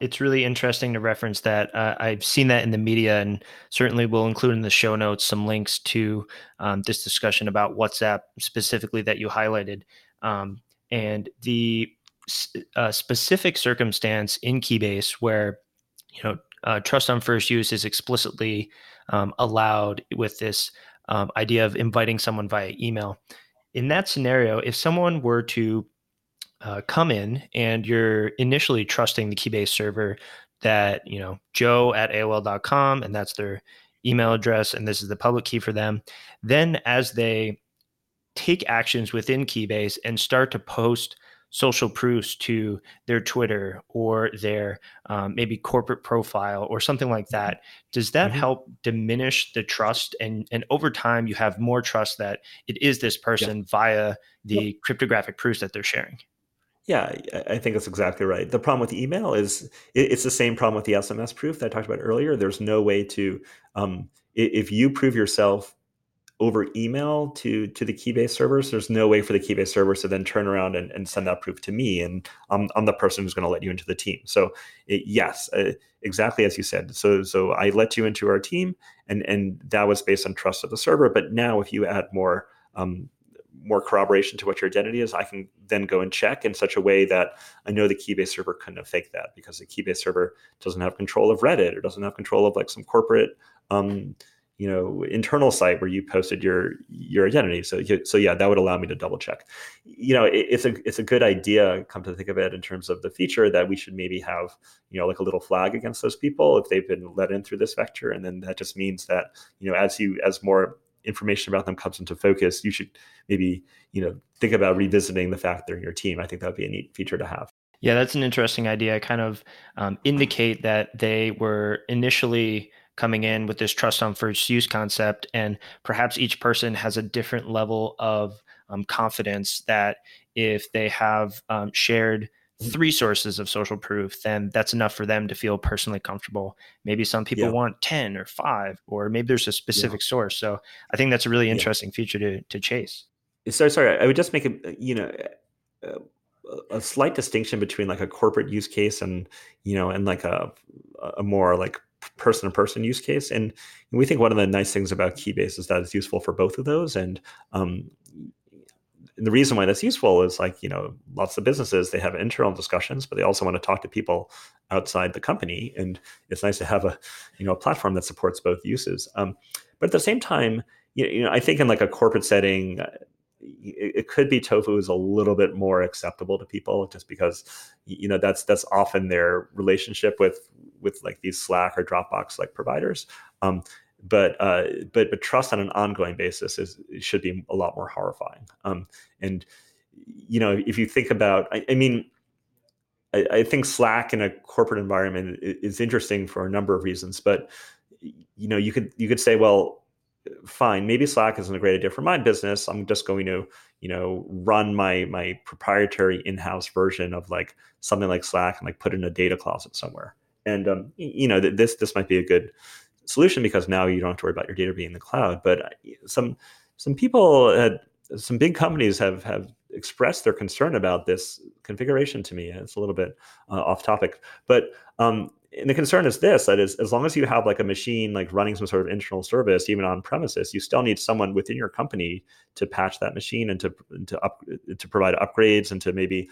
It's really interesting to reference that. I've seen that in the media, and certainly we'll include in the show notes some links to this discussion about WhatsApp specifically that you highlighted. And the specific circumstance in Keybase where, you know, trust on first use is explicitly allowed with this idea of inviting someone via email. In that scenario, if someone were to come in and you're initially trusting the Keybase server that, you know, joe@aol.com, and that's their email address, and this is the public key for them, then as they take actions within Keybase and start to post social proofs to their Twitter or their maybe corporate profile or something like that, does that help diminish the trust? And over time, you have more trust that it is this person via the cryptographic proofs that they're sharing. Yeah, I think that's exactly right. The problem with email is it's the same problem with the SMS proof that I talked about earlier. There's no way to, if you prove yourself over email to the Keybase servers, there's no way for the Keybase servers to then turn around and send that proof to me. And I'm the person who's going to let you into the team. So exactly as you said. So I let you into our team, and that was based on trust of the server. But now if you add more corroboration to what your identity is, I can then go and check in such a way that I know the Keybase server couldn't have faked that, because the Keybase server doesn't have control of Reddit or doesn't have control of like some corporate internal site where you posted your identity. So yeah, that would allow me to double check. It's a good idea, come to think of it, in terms of the feature that we should maybe have, like a little flag against those people if they've been let in through this vector. And then that just means that, as more information about them comes into focus, you should maybe, think about revisiting the fact they're in your team. I think that'd be a neat feature to have. Yeah, that's an interesting idea. Kind of indicate that they were initially coming in with this trust on first use concept, and perhaps each person has a different level of confidence that if they have shared three sources of social proof, then that's enough for them to feel personally comfortable. Maybe some people want 10 or 5, or maybe there's a specific source. So I think that's a really interesting feature to chase. Sorry, I would just make a slight distinction between like a corporate use case and, and like a more like person-to-person use case. And we think one of the nice things about Keybase is that it's useful for both of those. And the reason why that's useful is lots of businesses, they have internal discussions, but they also want to talk to people outside the company. And it's nice to have a platform that supports both uses. But at the same time, I think in like a corporate setting, it could be TOFU is a little bit more acceptable to people, just because, that's often their relationship with like these Slack or Dropbox like providers. But trust on an ongoing basis should be a lot more horrifying. If you think about, I think Slack in a corporate environment is interesting for a number of reasons, but you could say, well, fine, maybe Slack isn't a great idea for my business. I'm just going to, run my proprietary in-house version of like something like Slack and like put it in a data closet somewhere. And this might be a good solution, because now you don't have to worry about your data being in the cloud. But some big companies have expressed their concern about this configuration to me. And it's a little bit off topic, but and the concern is this, that is, as long as you have like a machine like running some sort of internal service, even on premises, you still need someone within your company to patch that machine and to provide upgrades and to maybe,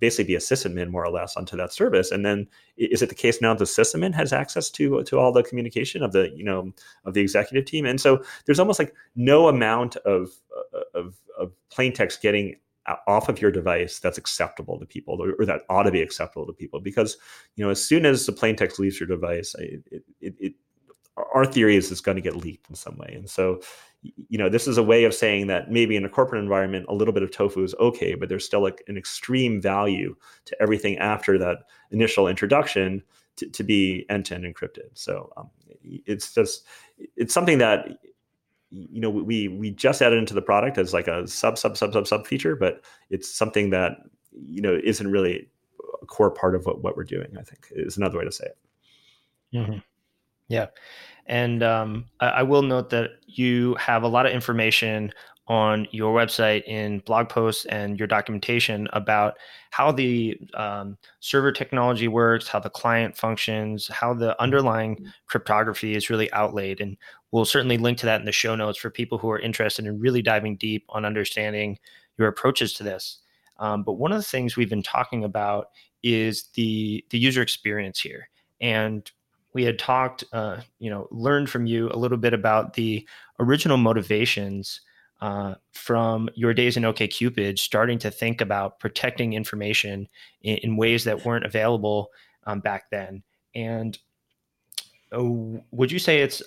basically be a sysadmin more or less onto that service. And then is it the case now the sysadmin has access to all the communication of the, of the executive team? And so there's almost like no amount of plain text getting off of your device that's acceptable to people, or that ought to be acceptable to people, because as soon as the plain text leaves your device, our theory is it's going to get leaked in some way. And so this is a way of saying that maybe in a corporate environment a little bit of TOFU is okay, but there's still like an extreme value to everything after that initial introduction to be end-to-end encrypted. So it's something that we just added into the product as like a sub feature, but it's something that, isn't really a core part of what we're doing, I think, is another way to say it. Mm-hmm. Yeah. And I will note that you have a lot of information on your website in blog posts and your documentation about how the server technology works, how the client functions, how the underlying cryptography is really outlaid. And we'll certainly link to that in the show notes for people who are interested in really diving deep on understanding your approaches to this. But one of the things we've been talking about is the user experience here. And we had talked, learned from you a little bit about the original motivations from your days in OkCupid, starting to think about protecting information in ways that weren't available back then. And would you say it's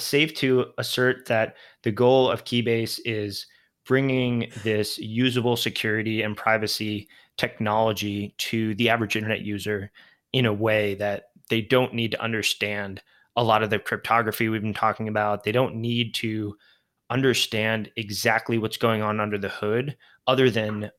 safe to assert that the goal of Keybase is bringing this usable security and privacy technology to the average internet user in a way that they don't need to understand a lot of the cryptography we've been talking about? They don't need to understand exactly what's going on under the hood, other than,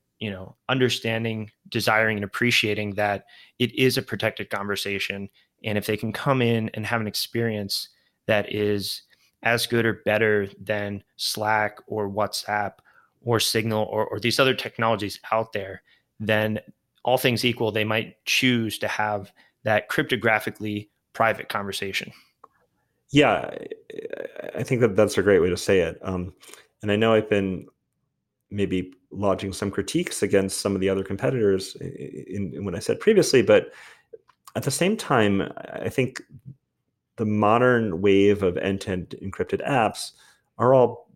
understanding, desiring, and appreciating that it is a protected conversation. And if they can come in and have an experience that is as good or better than Slack or WhatsApp or Signal or these other technologies out there, then all things equal, they might choose to have that cryptographically private conversation. Yeah, I think that that's a great way to say it. And I know I've been maybe lodging some critiques against some of the other competitors in what I said previously, but at the same time, I think the modern wave of end-to-end encrypted apps are all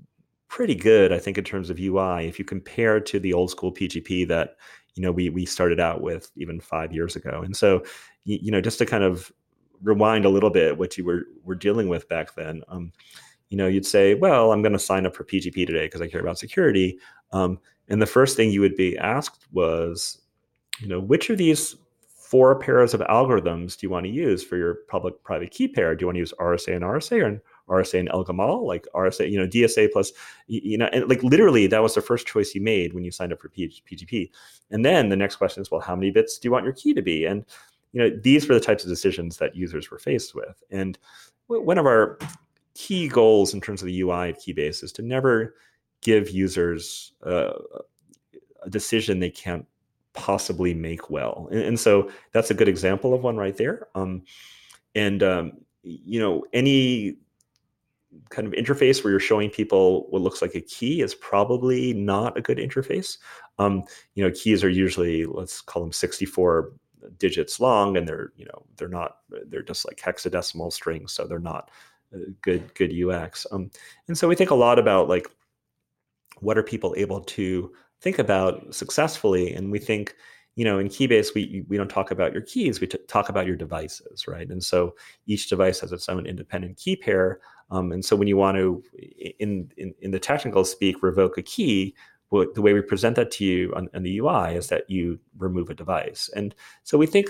pretty good, I think, in terms of UI. If you compare to the old school PGP that, you know, we started out with even 5 years ago. And so, you know, just to kind of rewind a little bit what you were dealing with back then, you know, you'd say, well, I'm going to sign up for PGP today because I care about security. And the first thing you would be asked was, you know, which of these 4 pairs of algorithms do you want to use for your public-private key pair? Do you want to use RSA and RSA or RSA and Elgamal, like RSA, you know, DSA plus, you know, and like literally that was the first choice you made when you signed up for PGP. And then the next question is, well, how many bits do you want your key to be? And, you know, these were the types of decisions that users were faced with. And one of our key goals in terms of the UI of Keybase is to never give users a decision they can't possibly make well. And so that's a good example of one right there. You know, any kind of interface where you're showing people what looks like a key is probably not a good interface. You know, keys are usually, let's call them 64 digits long, and they're, you know, they're just like hexadecimal strings. So they're not good UX. And so we think a lot about like, what are people able to think about successfully? And we think, you know, in Keybase, we don't talk about your keys, we talk about your devices, right? And so each device has its own independent key pair. And so when you want to, in the technical speak, revoke a key, the way we present that to you on the UI is that you remove a device. And so we think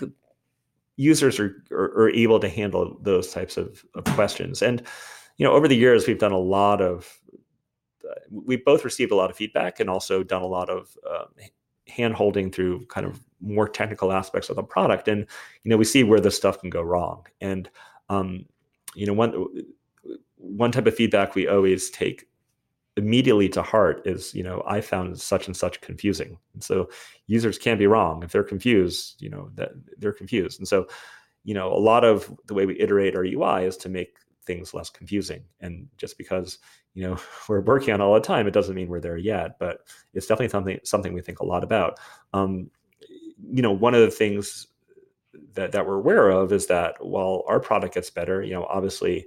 users are able to handle those types of questions. And, you know, over the years, we've done a lot of, we've both received a lot of feedback and also done a lot of hand-holding through kind of more technical aspects of the product. And, you know, we see where this stuff can go wrong. And, you know, one type of feedback we always take immediately to heart is, you know, I found such and such confusing. And so users can be wrong. If they're confused, you know, that they're confused. And so, you know, a lot of the way we iterate our UI is to make things less confusing. And just because, you know, we're working on it all the time, it doesn't mean we're there yet, but it's definitely something we think a lot about. You know, one of the things that we're aware of is that while our product gets better, you know, obviously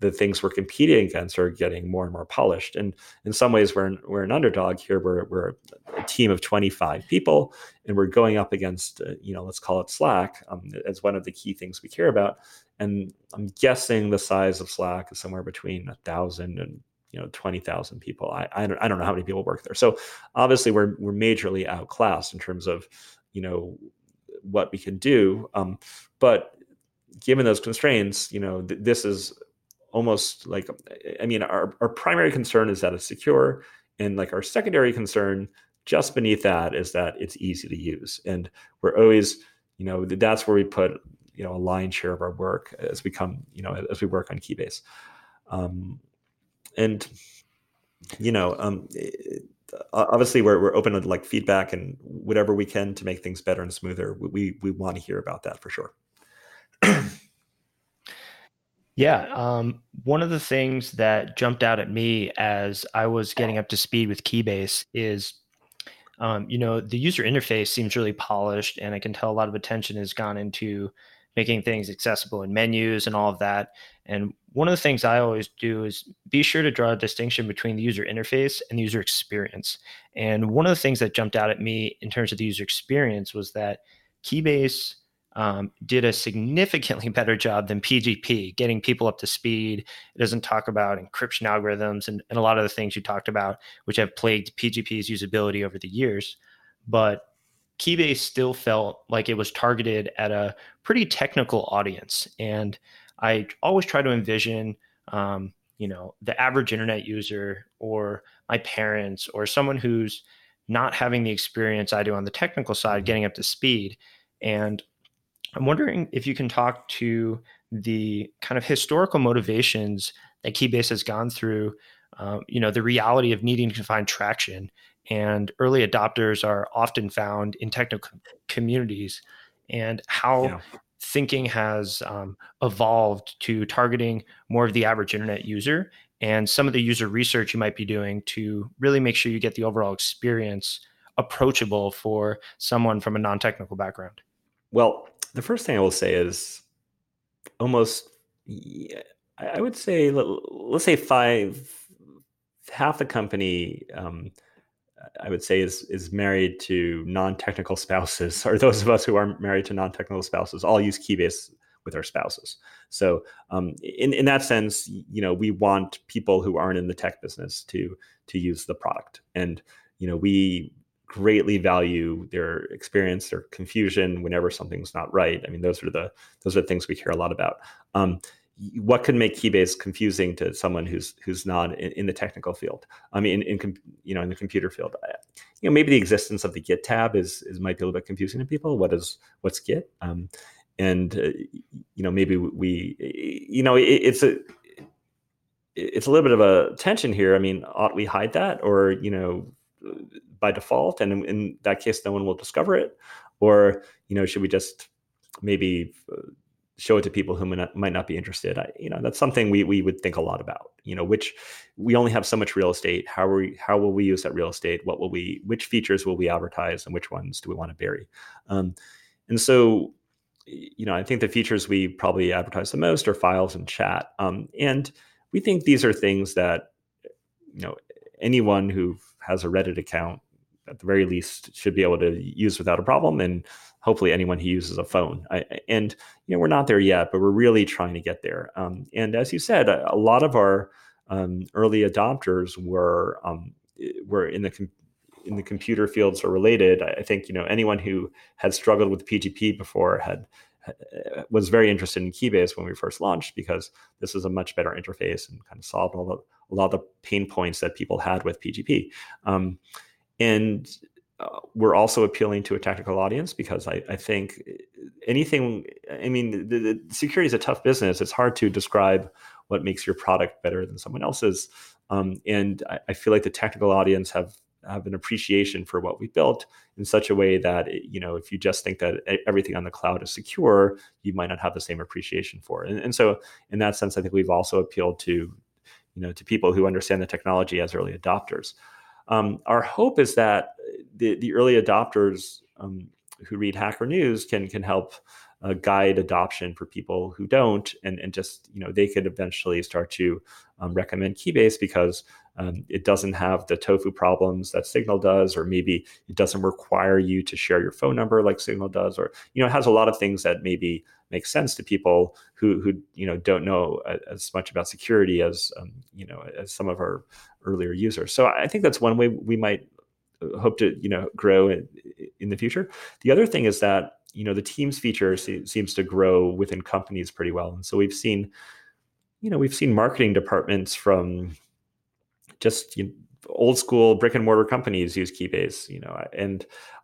the things we're competing against are getting more and more polished. And in some ways we're an underdog here. We're a team of 25 people and we're going up against, you know, let's call it Slack as one of the key things we care about. And I'm guessing the size of Slack is somewhere between 1,000 and, you know, 20,000 people. I don't know how many people work there. So obviously we're majorly outclassed in terms of, you know, what we can do. But given those constraints, you know, this is almost like, I mean, our primary concern is that it's secure, and like our secondary concern just beneath that is that it's easy to use. And we're always, you know, that's where we put, you know, a lion's share of our work as we come, you know, as we work on Keybase. And, you know, obviously we're open to like feedback and whatever we can to make things better and smoother. We want to hear about that for sure. Yeah. One of the things that jumped out at me as I was getting up to speed with Keybase is, you know, the user interface seems really polished, and I can tell a lot of attention has gone into making things accessible in menus and all of that. And one of the things I always do is be sure to draw a distinction between the user interface and the user experience. And one of the things that jumped out at me in terms of the user experience was that Keybase did a significantly better job than PGP, getting people up to speed. It doesn't talk about encryption algorithms and a lot of the things you talked about, which have plagued PGP's usability over the years. But Keybase still felt like it was targeted at a pretty technical audience. And I always try to envision, you know, the average internet user or my parents or someone who's not having the experience I do on the technical side, getting up to speed. And I'm wondering if you can talk to the kind of historical motivations that Keybase has gone through, the reality of needing to find traction. And early adopters are often found in technical communities, and how thinking has evolved to targeting more of the average internet user, and some of the user research you might be doing to really make sure you get the overall experience approachable for someone from a non-technical background. Well, the first thing I will say is I would say, let's say half the company, I would say is married to non-technical spouses, or those of us who are married to non-technical spouses all use Keybase with our spouses. So in that sense, we want people who aren't in the tech business to use the product. And, we greatly value their experience, their confusion whenever something's not right. I mean, those are the things we care a lot about. What could make Keybase confusing to someone who's not in the technical field? I mean, in the computer field, maybe the existence of the Git tab is might be a little bit confusing to people. What's Git? Maybe it's a little bit of a tension here. I mean, ought we hide that, or by default? And in that case, no one will discover it. Or should we just maybe show it to people who might not be interested? That's something we would think a lot about. Which we only have so much real estate. How will we use that real estate? Which features will we advertise, and which ones do we want to bury? And so, I think the features we probably advertise the most are files and chat. And we think these are things that anyone who has a Reddit account at the very least should be able to use without a problem, and hopefully anyone who uses a phone. We're not there yet, but we're really trying to get there. And as you said, a lot of our early adopters were in the computer fields or related. I think anyone who had struggled with PGP before was very interested in Keybase when we first launched, because this is a much better interface and kind of solved a lot of the pain points that people had with PGP. We're also appealing to a technical audience, because I think the security is a tough business. It's hard to describe what makes your product better than someone else's. I feel like the technical audience have an appreciation for what we built in such a way that, if you just think that everything on the cloud is secure, you might not have the same appreciation for it. And so in that sense, I think we've also appealed to, to people who understand the technology as early adopters. Our hope is that the early adopters who read Hacker News can help guide adoption for people who don't, and just, they could eventually start to recommend Keybase because it doesn't have the TOFU problems that Signal does, or maybe it doesn't require you to share your phone number like Signal does, or, it has a lot of things that maybe make sense to people who don't know as much about security as some of our earlier users. So I think that's one way we might hope to, grow in the future. The other thing is that, the Teams feature seems to grow within companies pretty well. And so we've seen, marketing departments from just old school brick and mortar companies use Keybase,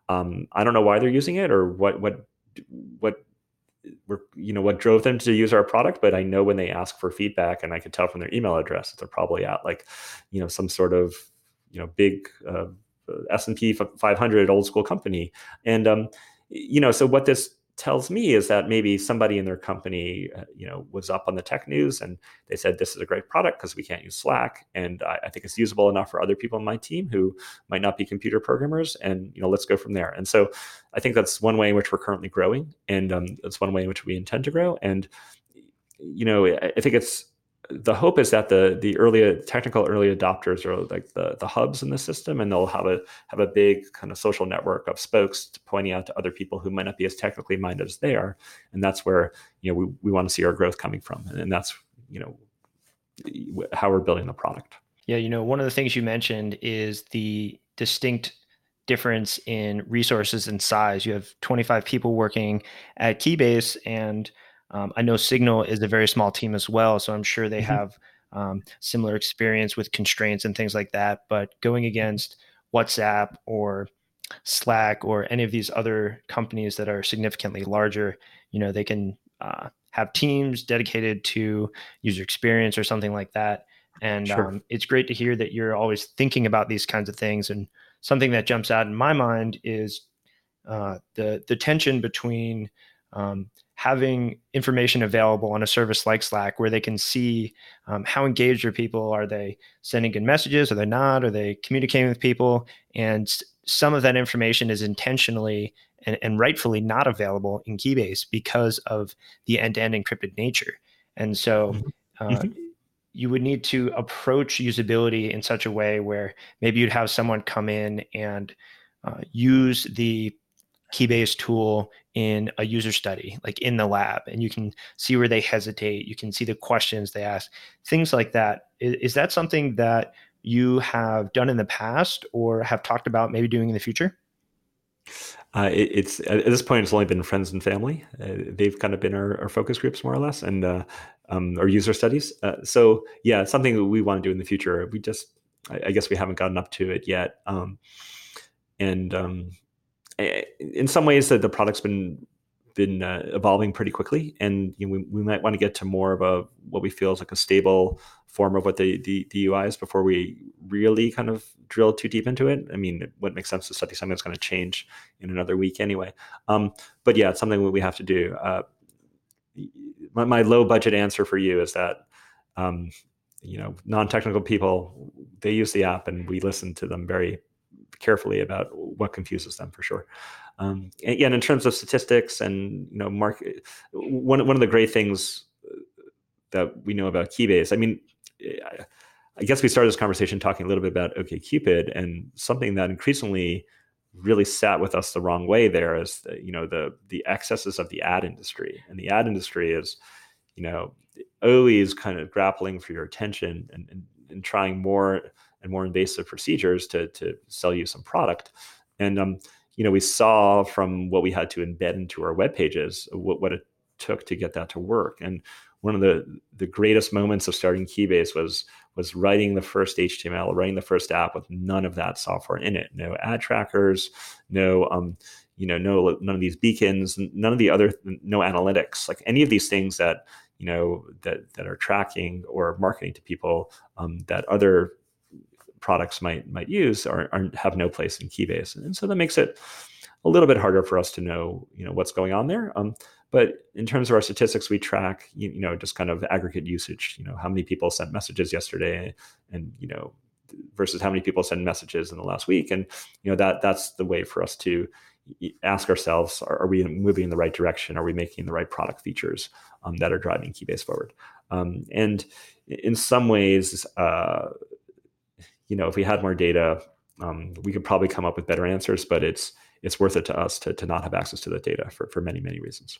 I don't know why they're using it or what drove them to use our product. But I know when they ask for feedback, and I could tell from their email address that they're probably at some sort of, big S&P 500 old school company. And, so what this tells me is that maybe somebody in their company, was up on the tech news and they said, this is a great product because we can't use Slack. And I think it's usable enough for other people in my team who might not be computer programmers. And, let's go from there. And so I think that's one way in which we're currently growing. And that's one way in which we intend to grow. And, I think the hope is that the early adopters are like the hubs in the system, and they'll have a big kind of social network of spokes pointing out to other people who might not be as technically minded as they are. And that's where, we want to see our growth coming from. And that's, how we're building the product. Yeah. One of the things you mentioned is the distinct difference in resources and size. You have 25 people working at Keybase, and I know Signal is a very small team as well, so I'm sure they have similar experience with constraints and things like that. But going against WhatsApp or Slack or any of these other companies that are significantly larger, they can have teams dedicated to user experience or something like that. And sure. It's great to hear that you're always thinking about these kinds of things. And something that jumps out in my mind is the tension between having information available on a service like Slack, where they can see how engaged are people. Are they sending good messages? Are they not? Are they communicating with people? And some of that information is intentionally and rightfully not available in Keybase because of the end-to-end encrypted nature. And so you would need to approach usability in such a way where maybe you'd have someone come in and use the Keybase tool in a user study, like in the lab, and you can see where they hesitate. You can see the questions they ask, things like that. Is that something that you have done in the past or have talked about maybe doing in the future? It's at this point, it's only been friends and family. They've kind of been our focus groups more or less, and our user studies. So yeah, it's something that we want to do in the future. We just, I guess we haven't gotten up to it yet. In some ways, the product's been evolving pretty quickly, and you know, we might want to get to more of a what we feel is like a stable form of what the UI is before we really kind of drill too deep into it. I mean, what makes sense to study something that's going to change in another week anyway. But yeah, it's something that we have to do. My low budget answer for you is that you know, non-technical people, they use the app, and we listen to them very carefully about what confuses them for sure. And in terms of statistics and, you know, market, one of the great things that we know about Keybase, I mean, I guess we started this conversation talking a little bit about OkCupid, and something that increasingly really sat with us the wrong way there is, you know, the excesses of the ad industry. And the ad industry is, you know, always kind of grappling for your attention and trying more and more invasive procedures to sell you some product. And, you know, we saw from what we had to embed into our web pages, what it took to get that to work. And one of the greatest moments of starting Keybase was writing the first HTML, writing the first app with none of that software in it. No ad trackers, none of these beacons, no analytics, like any of these things that, you know, that are tracking or marketing to people that other products might use or have no place in Keybase, and so that makes it a little bit harder for us to know, you know, what's going on there. But in terms of our statistics, we track, you know, just kind of aggregate usage. You know, how many people sent messages yesterday, and you know, versus how many people sent messages in the last week, and you know that's the way for us to ask ourselves: Are we moving in the right direction? Are we making the right product features that are driving Keybase forward? And in some ways. You know, if we had more data, we could probably come up with better answers, but it's worth it to us to not have access to the data for many, many reasons.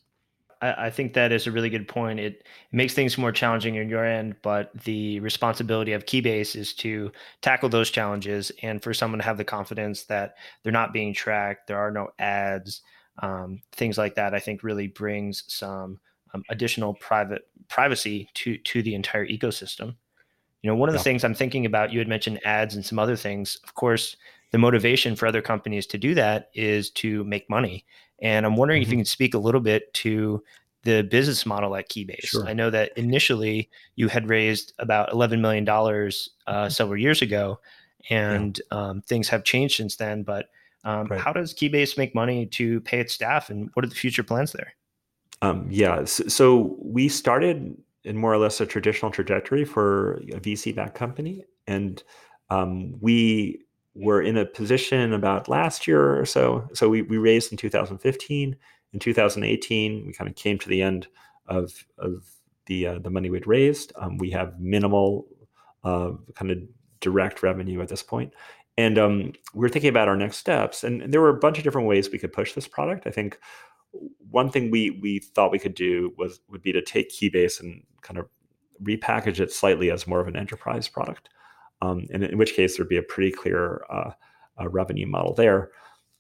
I think that is a really good point. It makes things more challenging on your end, but the responsibility of Keybase is to tackle those challenges and for someone to have the confidence that they're not being tracked, there are no ads, things like that, I think really brings some additional privacy to the entire ecosystem. You know, one of the things I'm thinking about, you had mentioned ads and some other things. Of course, the motivation for other companies to do that is to make money. And I'm wondering if you can speak a little bit to the business model at Keybase. Sure. I know that initially you had raised about $11 million several years ago, and things have changed since then. But how does Keybase make money to pay its staff, and what are the future plans there? So we started in more or less a traditional trajectory for a VC-backed company. And we were in a position about last year or so. So we raised in 2015. In 2018, we kind of came to the end of the money we'd raised. We have minimal kind of direct revenue at this point. And we were thinking about our next steps. And there were a bunch of different ways we could push this product. I think one thing we thought we could do would be to take Keybase and kind of repackage it slightly as more of an enterprise product, and in which case there'd be a pretty clear revenue model there,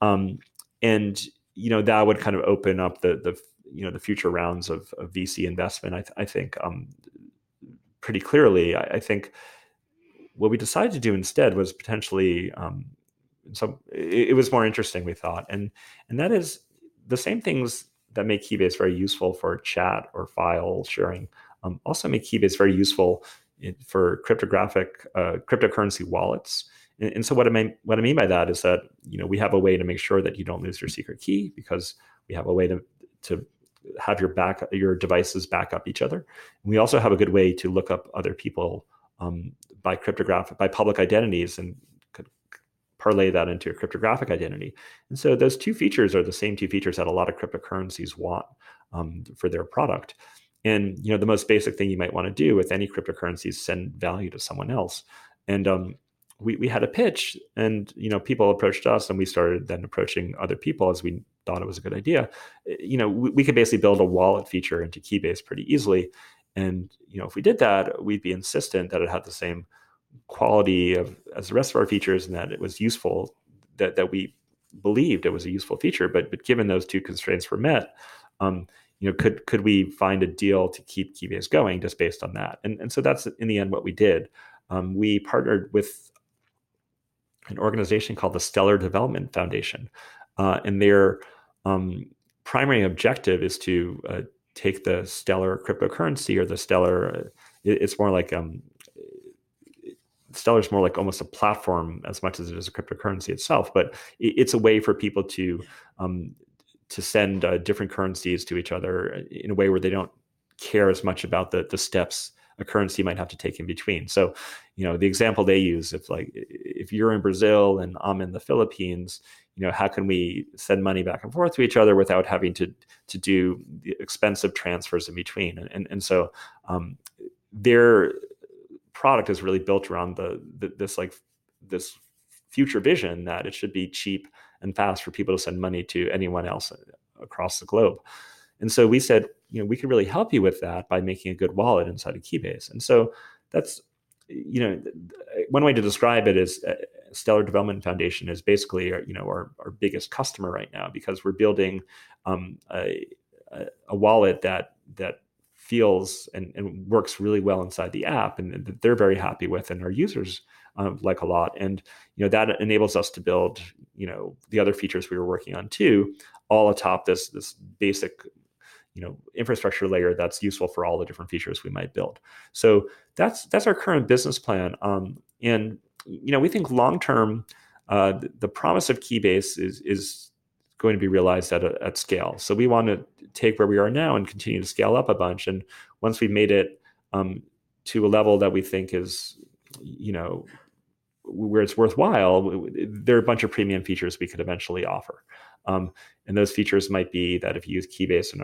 and you know that would kind of open up the you know the future rounds of VC investment. I think pretty clearly. I think what we decided to do instead was potentially so it was more interesting we thought, and that is the same things that make Keybase very useful for chat or file sharing, also make Keybase very useful for cryptographic cryptocurrency wallets. And so what I mean by that is that, you know, we have a way to make sure that you don't lose your secret key, because we have a way to have your devices back up each other. And we also have a good way to look up other people by public identities, and could parlay that into a cryptographic identity. And so those two features are the same two features that a lot of cryptocurrencies want for their product. And, you know, the most basic thing you might want to do with any cryptocurrency is send value to someone else. And we had a pitch, and, you know, people approached us, and we started then approaching other people as we thought it was a good idea. You know, we could basically build a wallet feature into Keybase pretty easily. And, you know, if we did that, we'd be insistent that it had the same quality as the rest of our features, and that it was useful, that we believed it was a useful feature. But given those two constraints were met, you know, could we find a deal to keep Keybase going just based on that? And so that's in the end what we did. We partnered with an organization called the Stellar Development Foundation, and their primary objective is to take the Stellar cryptocurrency, or the Stellar. It's more like Stellar is more like almost a platform as much as it is a cryptocurrency itself. But it's a way for people to send different currencies to each other in a way where they don't care as much about the steps a currency might have to take in between. So, you know, the example they use, if you're in Brazil and I'm in the Philippines, you know, how can we send money back and forth to each other without having to do the expensive transfers in between? And so their product is really built around this future vision that it should be cheap and fast for people to send money to anyone else across the globe. And so we said, you know, we could really help you with that by making a good wallet inside of Keybase. And so that's, you know, one way to describe it is Stellar Development Foundation is basically, you know, our biggest customer right now, because we're building a wallet that feels and works really well inside the app, and that they're very happy with, and our users like a lot. And, you know, that enables us to build, you know, the other features we were working on too, all atop this basic, you know, infrastructure layer that's useful for all the different features we might build. So that's our current business plan. And, you know, we think long-term, the promise of Keybase is going to be realized at scale. So we want to take where we are now and continue to scale up a bunch. And once we've made it to a level that we think is, you know, where it's worthwhile, there are a bunch of premium features we could eventually offer. And those features might be that if you use Keybase in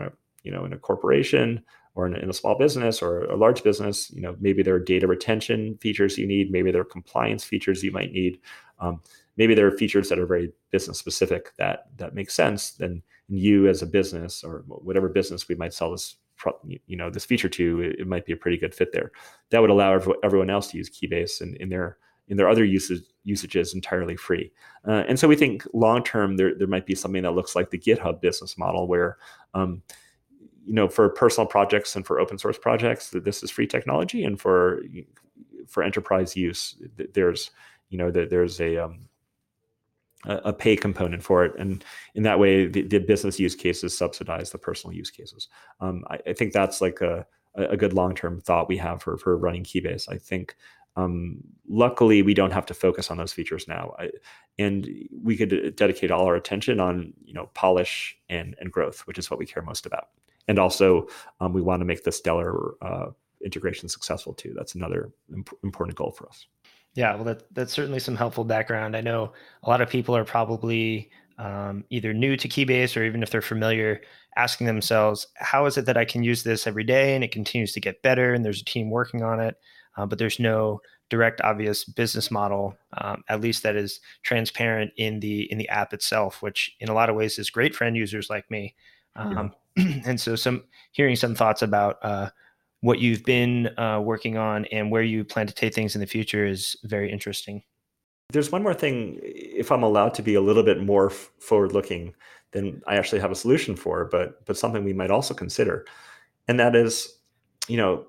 a corporation, or in a small business or a large business, you know, maybe there are data retention features you need, maybe there are compliance features you might need, maybe there are features that are very business specific that make sense. Then you as a business, or whatever business we might sell this, you know, this feature to, it might be a pretty good fit there. That would allow everyone else to use Keybase in their other usages entirely free. And so we think long term there might be something that looks like the GitHub business model, where you know, for personal projects and for open source projects, this is free technology, and for enterprise use, there's a pay component for it, and in that way, the business use cases subsidize the personal use cases. I think that's like a good long-term thought we have for running Keybase. I think luckily we don't have to focus on those features now, and we could dedicate all our attention on, you know, polish and growth, which is what we care most about. And also, we want to make the Stellar integration successful too. That's another important goal for us. Yeah, well, that's certainly some helpful background. I know a lot of people are probably either new to Keybase, or even if they're familiar, asking themselves, how is it that I can use this every day and it continues to get better, and there's a team working on it, but there's no direct, obvious business model, at least that is transparent in the app itself, which in a lot of ways is great for end users like me. And so hearing some thoughts about what you've been working on and where you plan to take things in the future is very interesting. There's one more thing, if I'm allowed to be a little bit more forward-looking than I actually have a solution for, but something we might also consider. And that is, you know,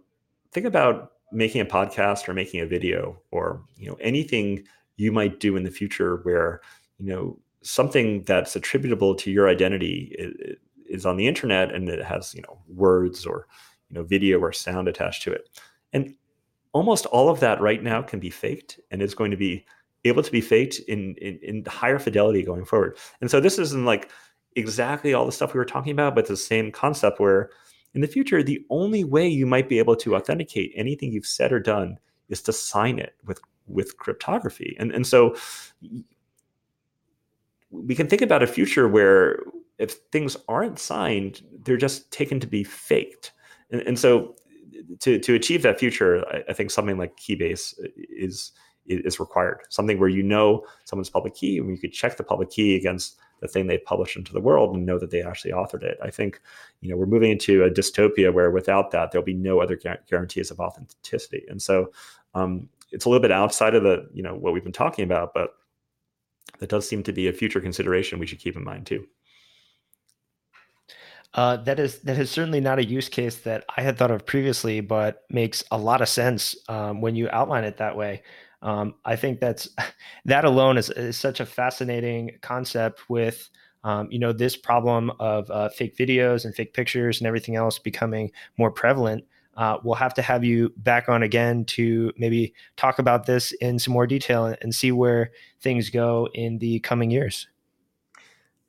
think about making a podcast or making a video, or, you know, anything you might do in the future where, you know, something that's attributable to your identity is on the internet and it has, you know, words or, you know, video or sound attached to it. And almost all of that right now can be faked and is going to be able to be faked in higher fidelity going forward. And so this isn't like exactly all the stuff we were talking about, but the same concept where in the future, the only way you might be able to authenticate anything you've said or done is to sign it with cryptography. And so we can think about a future where if things aren't signed, they're just taken to be faked. And so to achieve that future, I think something like Keybase is required, something where you know someone's public key and you could check the public key against the thing they published into the world and know that they actually authored it. I think, you know, we're moving into a dystopia where without that, there'll be no other guarantees of authenticity. And so it's a little bit outside of the, you know, what we've been talking about, but that does seem to be a future consideration we should keep in mind too. That is certainly not a use case that I had thought of previously, but makes a lot of sense when you outline it that way. I think that alone is such a fascinating concept with, you know, this problem of fake videos and fake pictures and everything else becoming more prevalent. We'll have to have you back on again to maybe talk about this in some more detail and see where things go in the coming years.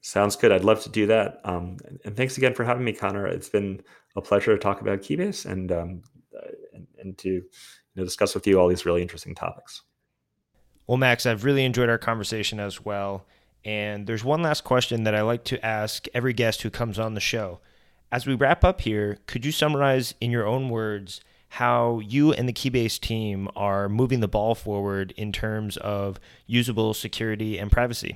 Sounds good. I'd love to do that. And thanks again for having me, Connor. It's been a pleasure to talk about Keybase and to discuss with you all these really interesting topics. Well, Max, I've really enjoyed our conversation as well. And there's one last question that I like to ask every guest who comes on the show. As we wrap up here, could you summarize in your own words how you and the Keybase team are moving the ball forward in terms of usable security and privacy?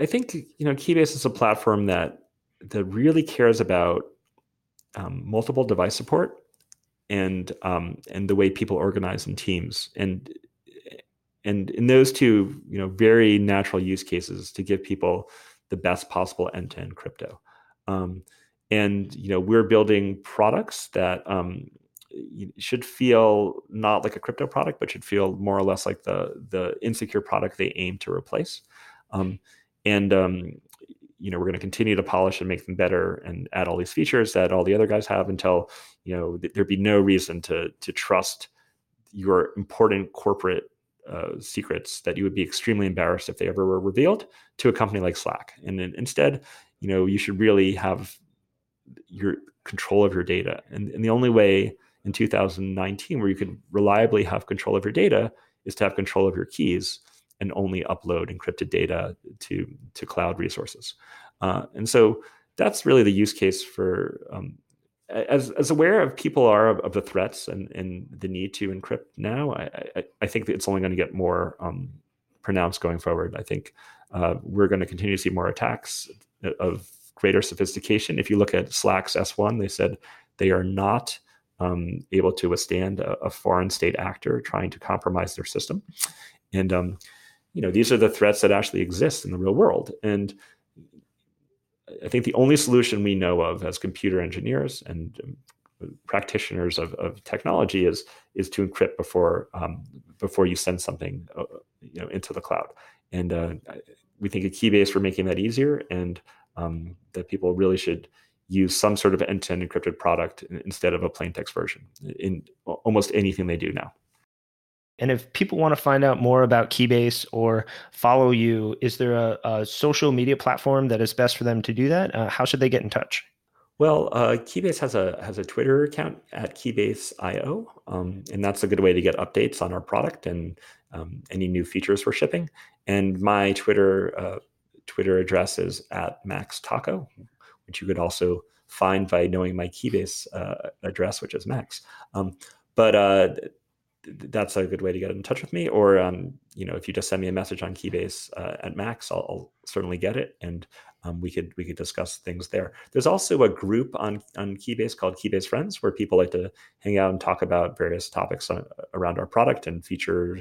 I think, you know, Keybase is a platform that really cares about multiple device support and the way people organize in teams, and in those two, you know, very natural use cases to give people the best possible end-to-end crypto. And, you know, we're building products that should feel not like a crypto product, but should feel more or less like the insecure product they aim to replace. You know, we're going to continue to polish and make them better and add all these features that all the other guys have until, you know, there'd be no reason to trust your important corporate secrets that you would be extremely embarrassed if they ever were revealed to a company like Slack. And then instead, you know, you should really have your control of your data. And the only way in 2019 where you could reliably have control of your data is to have control of your keys and only upload encrypted data to cloud resources. And so that's really the use case for, as aware of people are of the threats and the need to encrypt now, I think that it's only going to get more pronounced going forward. I think we're going to continue to see more attacks of greater sophistication. If you look at Slack's S1, they said they are not able to withstand a foreign state actor trying to compromise their system. And, you know, these are the threats that actually exist in the real world. And I think the only solution we know of as computer engineers and practitioners of technology is to encrypt before you send something, you know, into the cloud. And we think at Keybase we're making that easier, and that people really should use some sort of end-to-end encrypted product instead of a plain text version in almost anything they do now. And if people want to find out more about Keybase or follow you, is there a social media platform that is best for them to do that? How should they get in touch? Well, Keybase has a Twitter account at Keybase.io, and that's a good way to get updates on our product and any new features we're shipping. And my Twitter address is at maxtaco, which you could also find by knowing my Keybase address, which is Max. That's a good way to get in touch with me. Or, you know, if you just send me a message on Keybase at Max, I'll certainly get it. And we could discuss things there. There's also a group on Keybase called Keybase Friends, where people like to hang out and talk about various topics around our product and features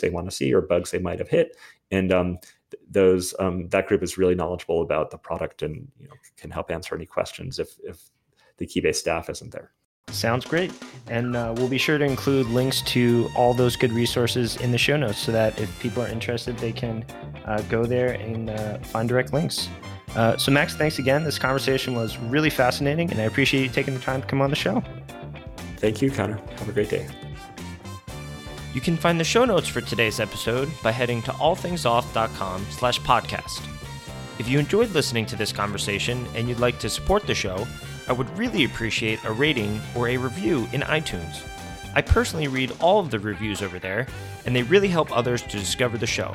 they want to see or bugs they might have hit. And that group is really knowledgeable about the product and, you know, can help answer any questions if the Keybase staff isn't there. Sounds great. And we'll be sure to include links to all those good resources in the show notes so that if people are interested, they can go there and find direct links. So Max, thanks again. This conversation was really fascinating, and I appreciate you taking the time to come on the show. Thank you, Connor. Have a great day. You can find the show notes for today's episode by heading to allthingsoff.com/podcast. If you enjoyed listening to this conversation and you'd like to support the show, I would really appreciate a rating or a review in iTunes. I personally read all of the reviews over there, and they really help others to discover the show.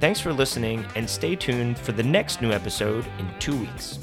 Thanks for listening, and stay tuned for the next new episode in 2 weeks.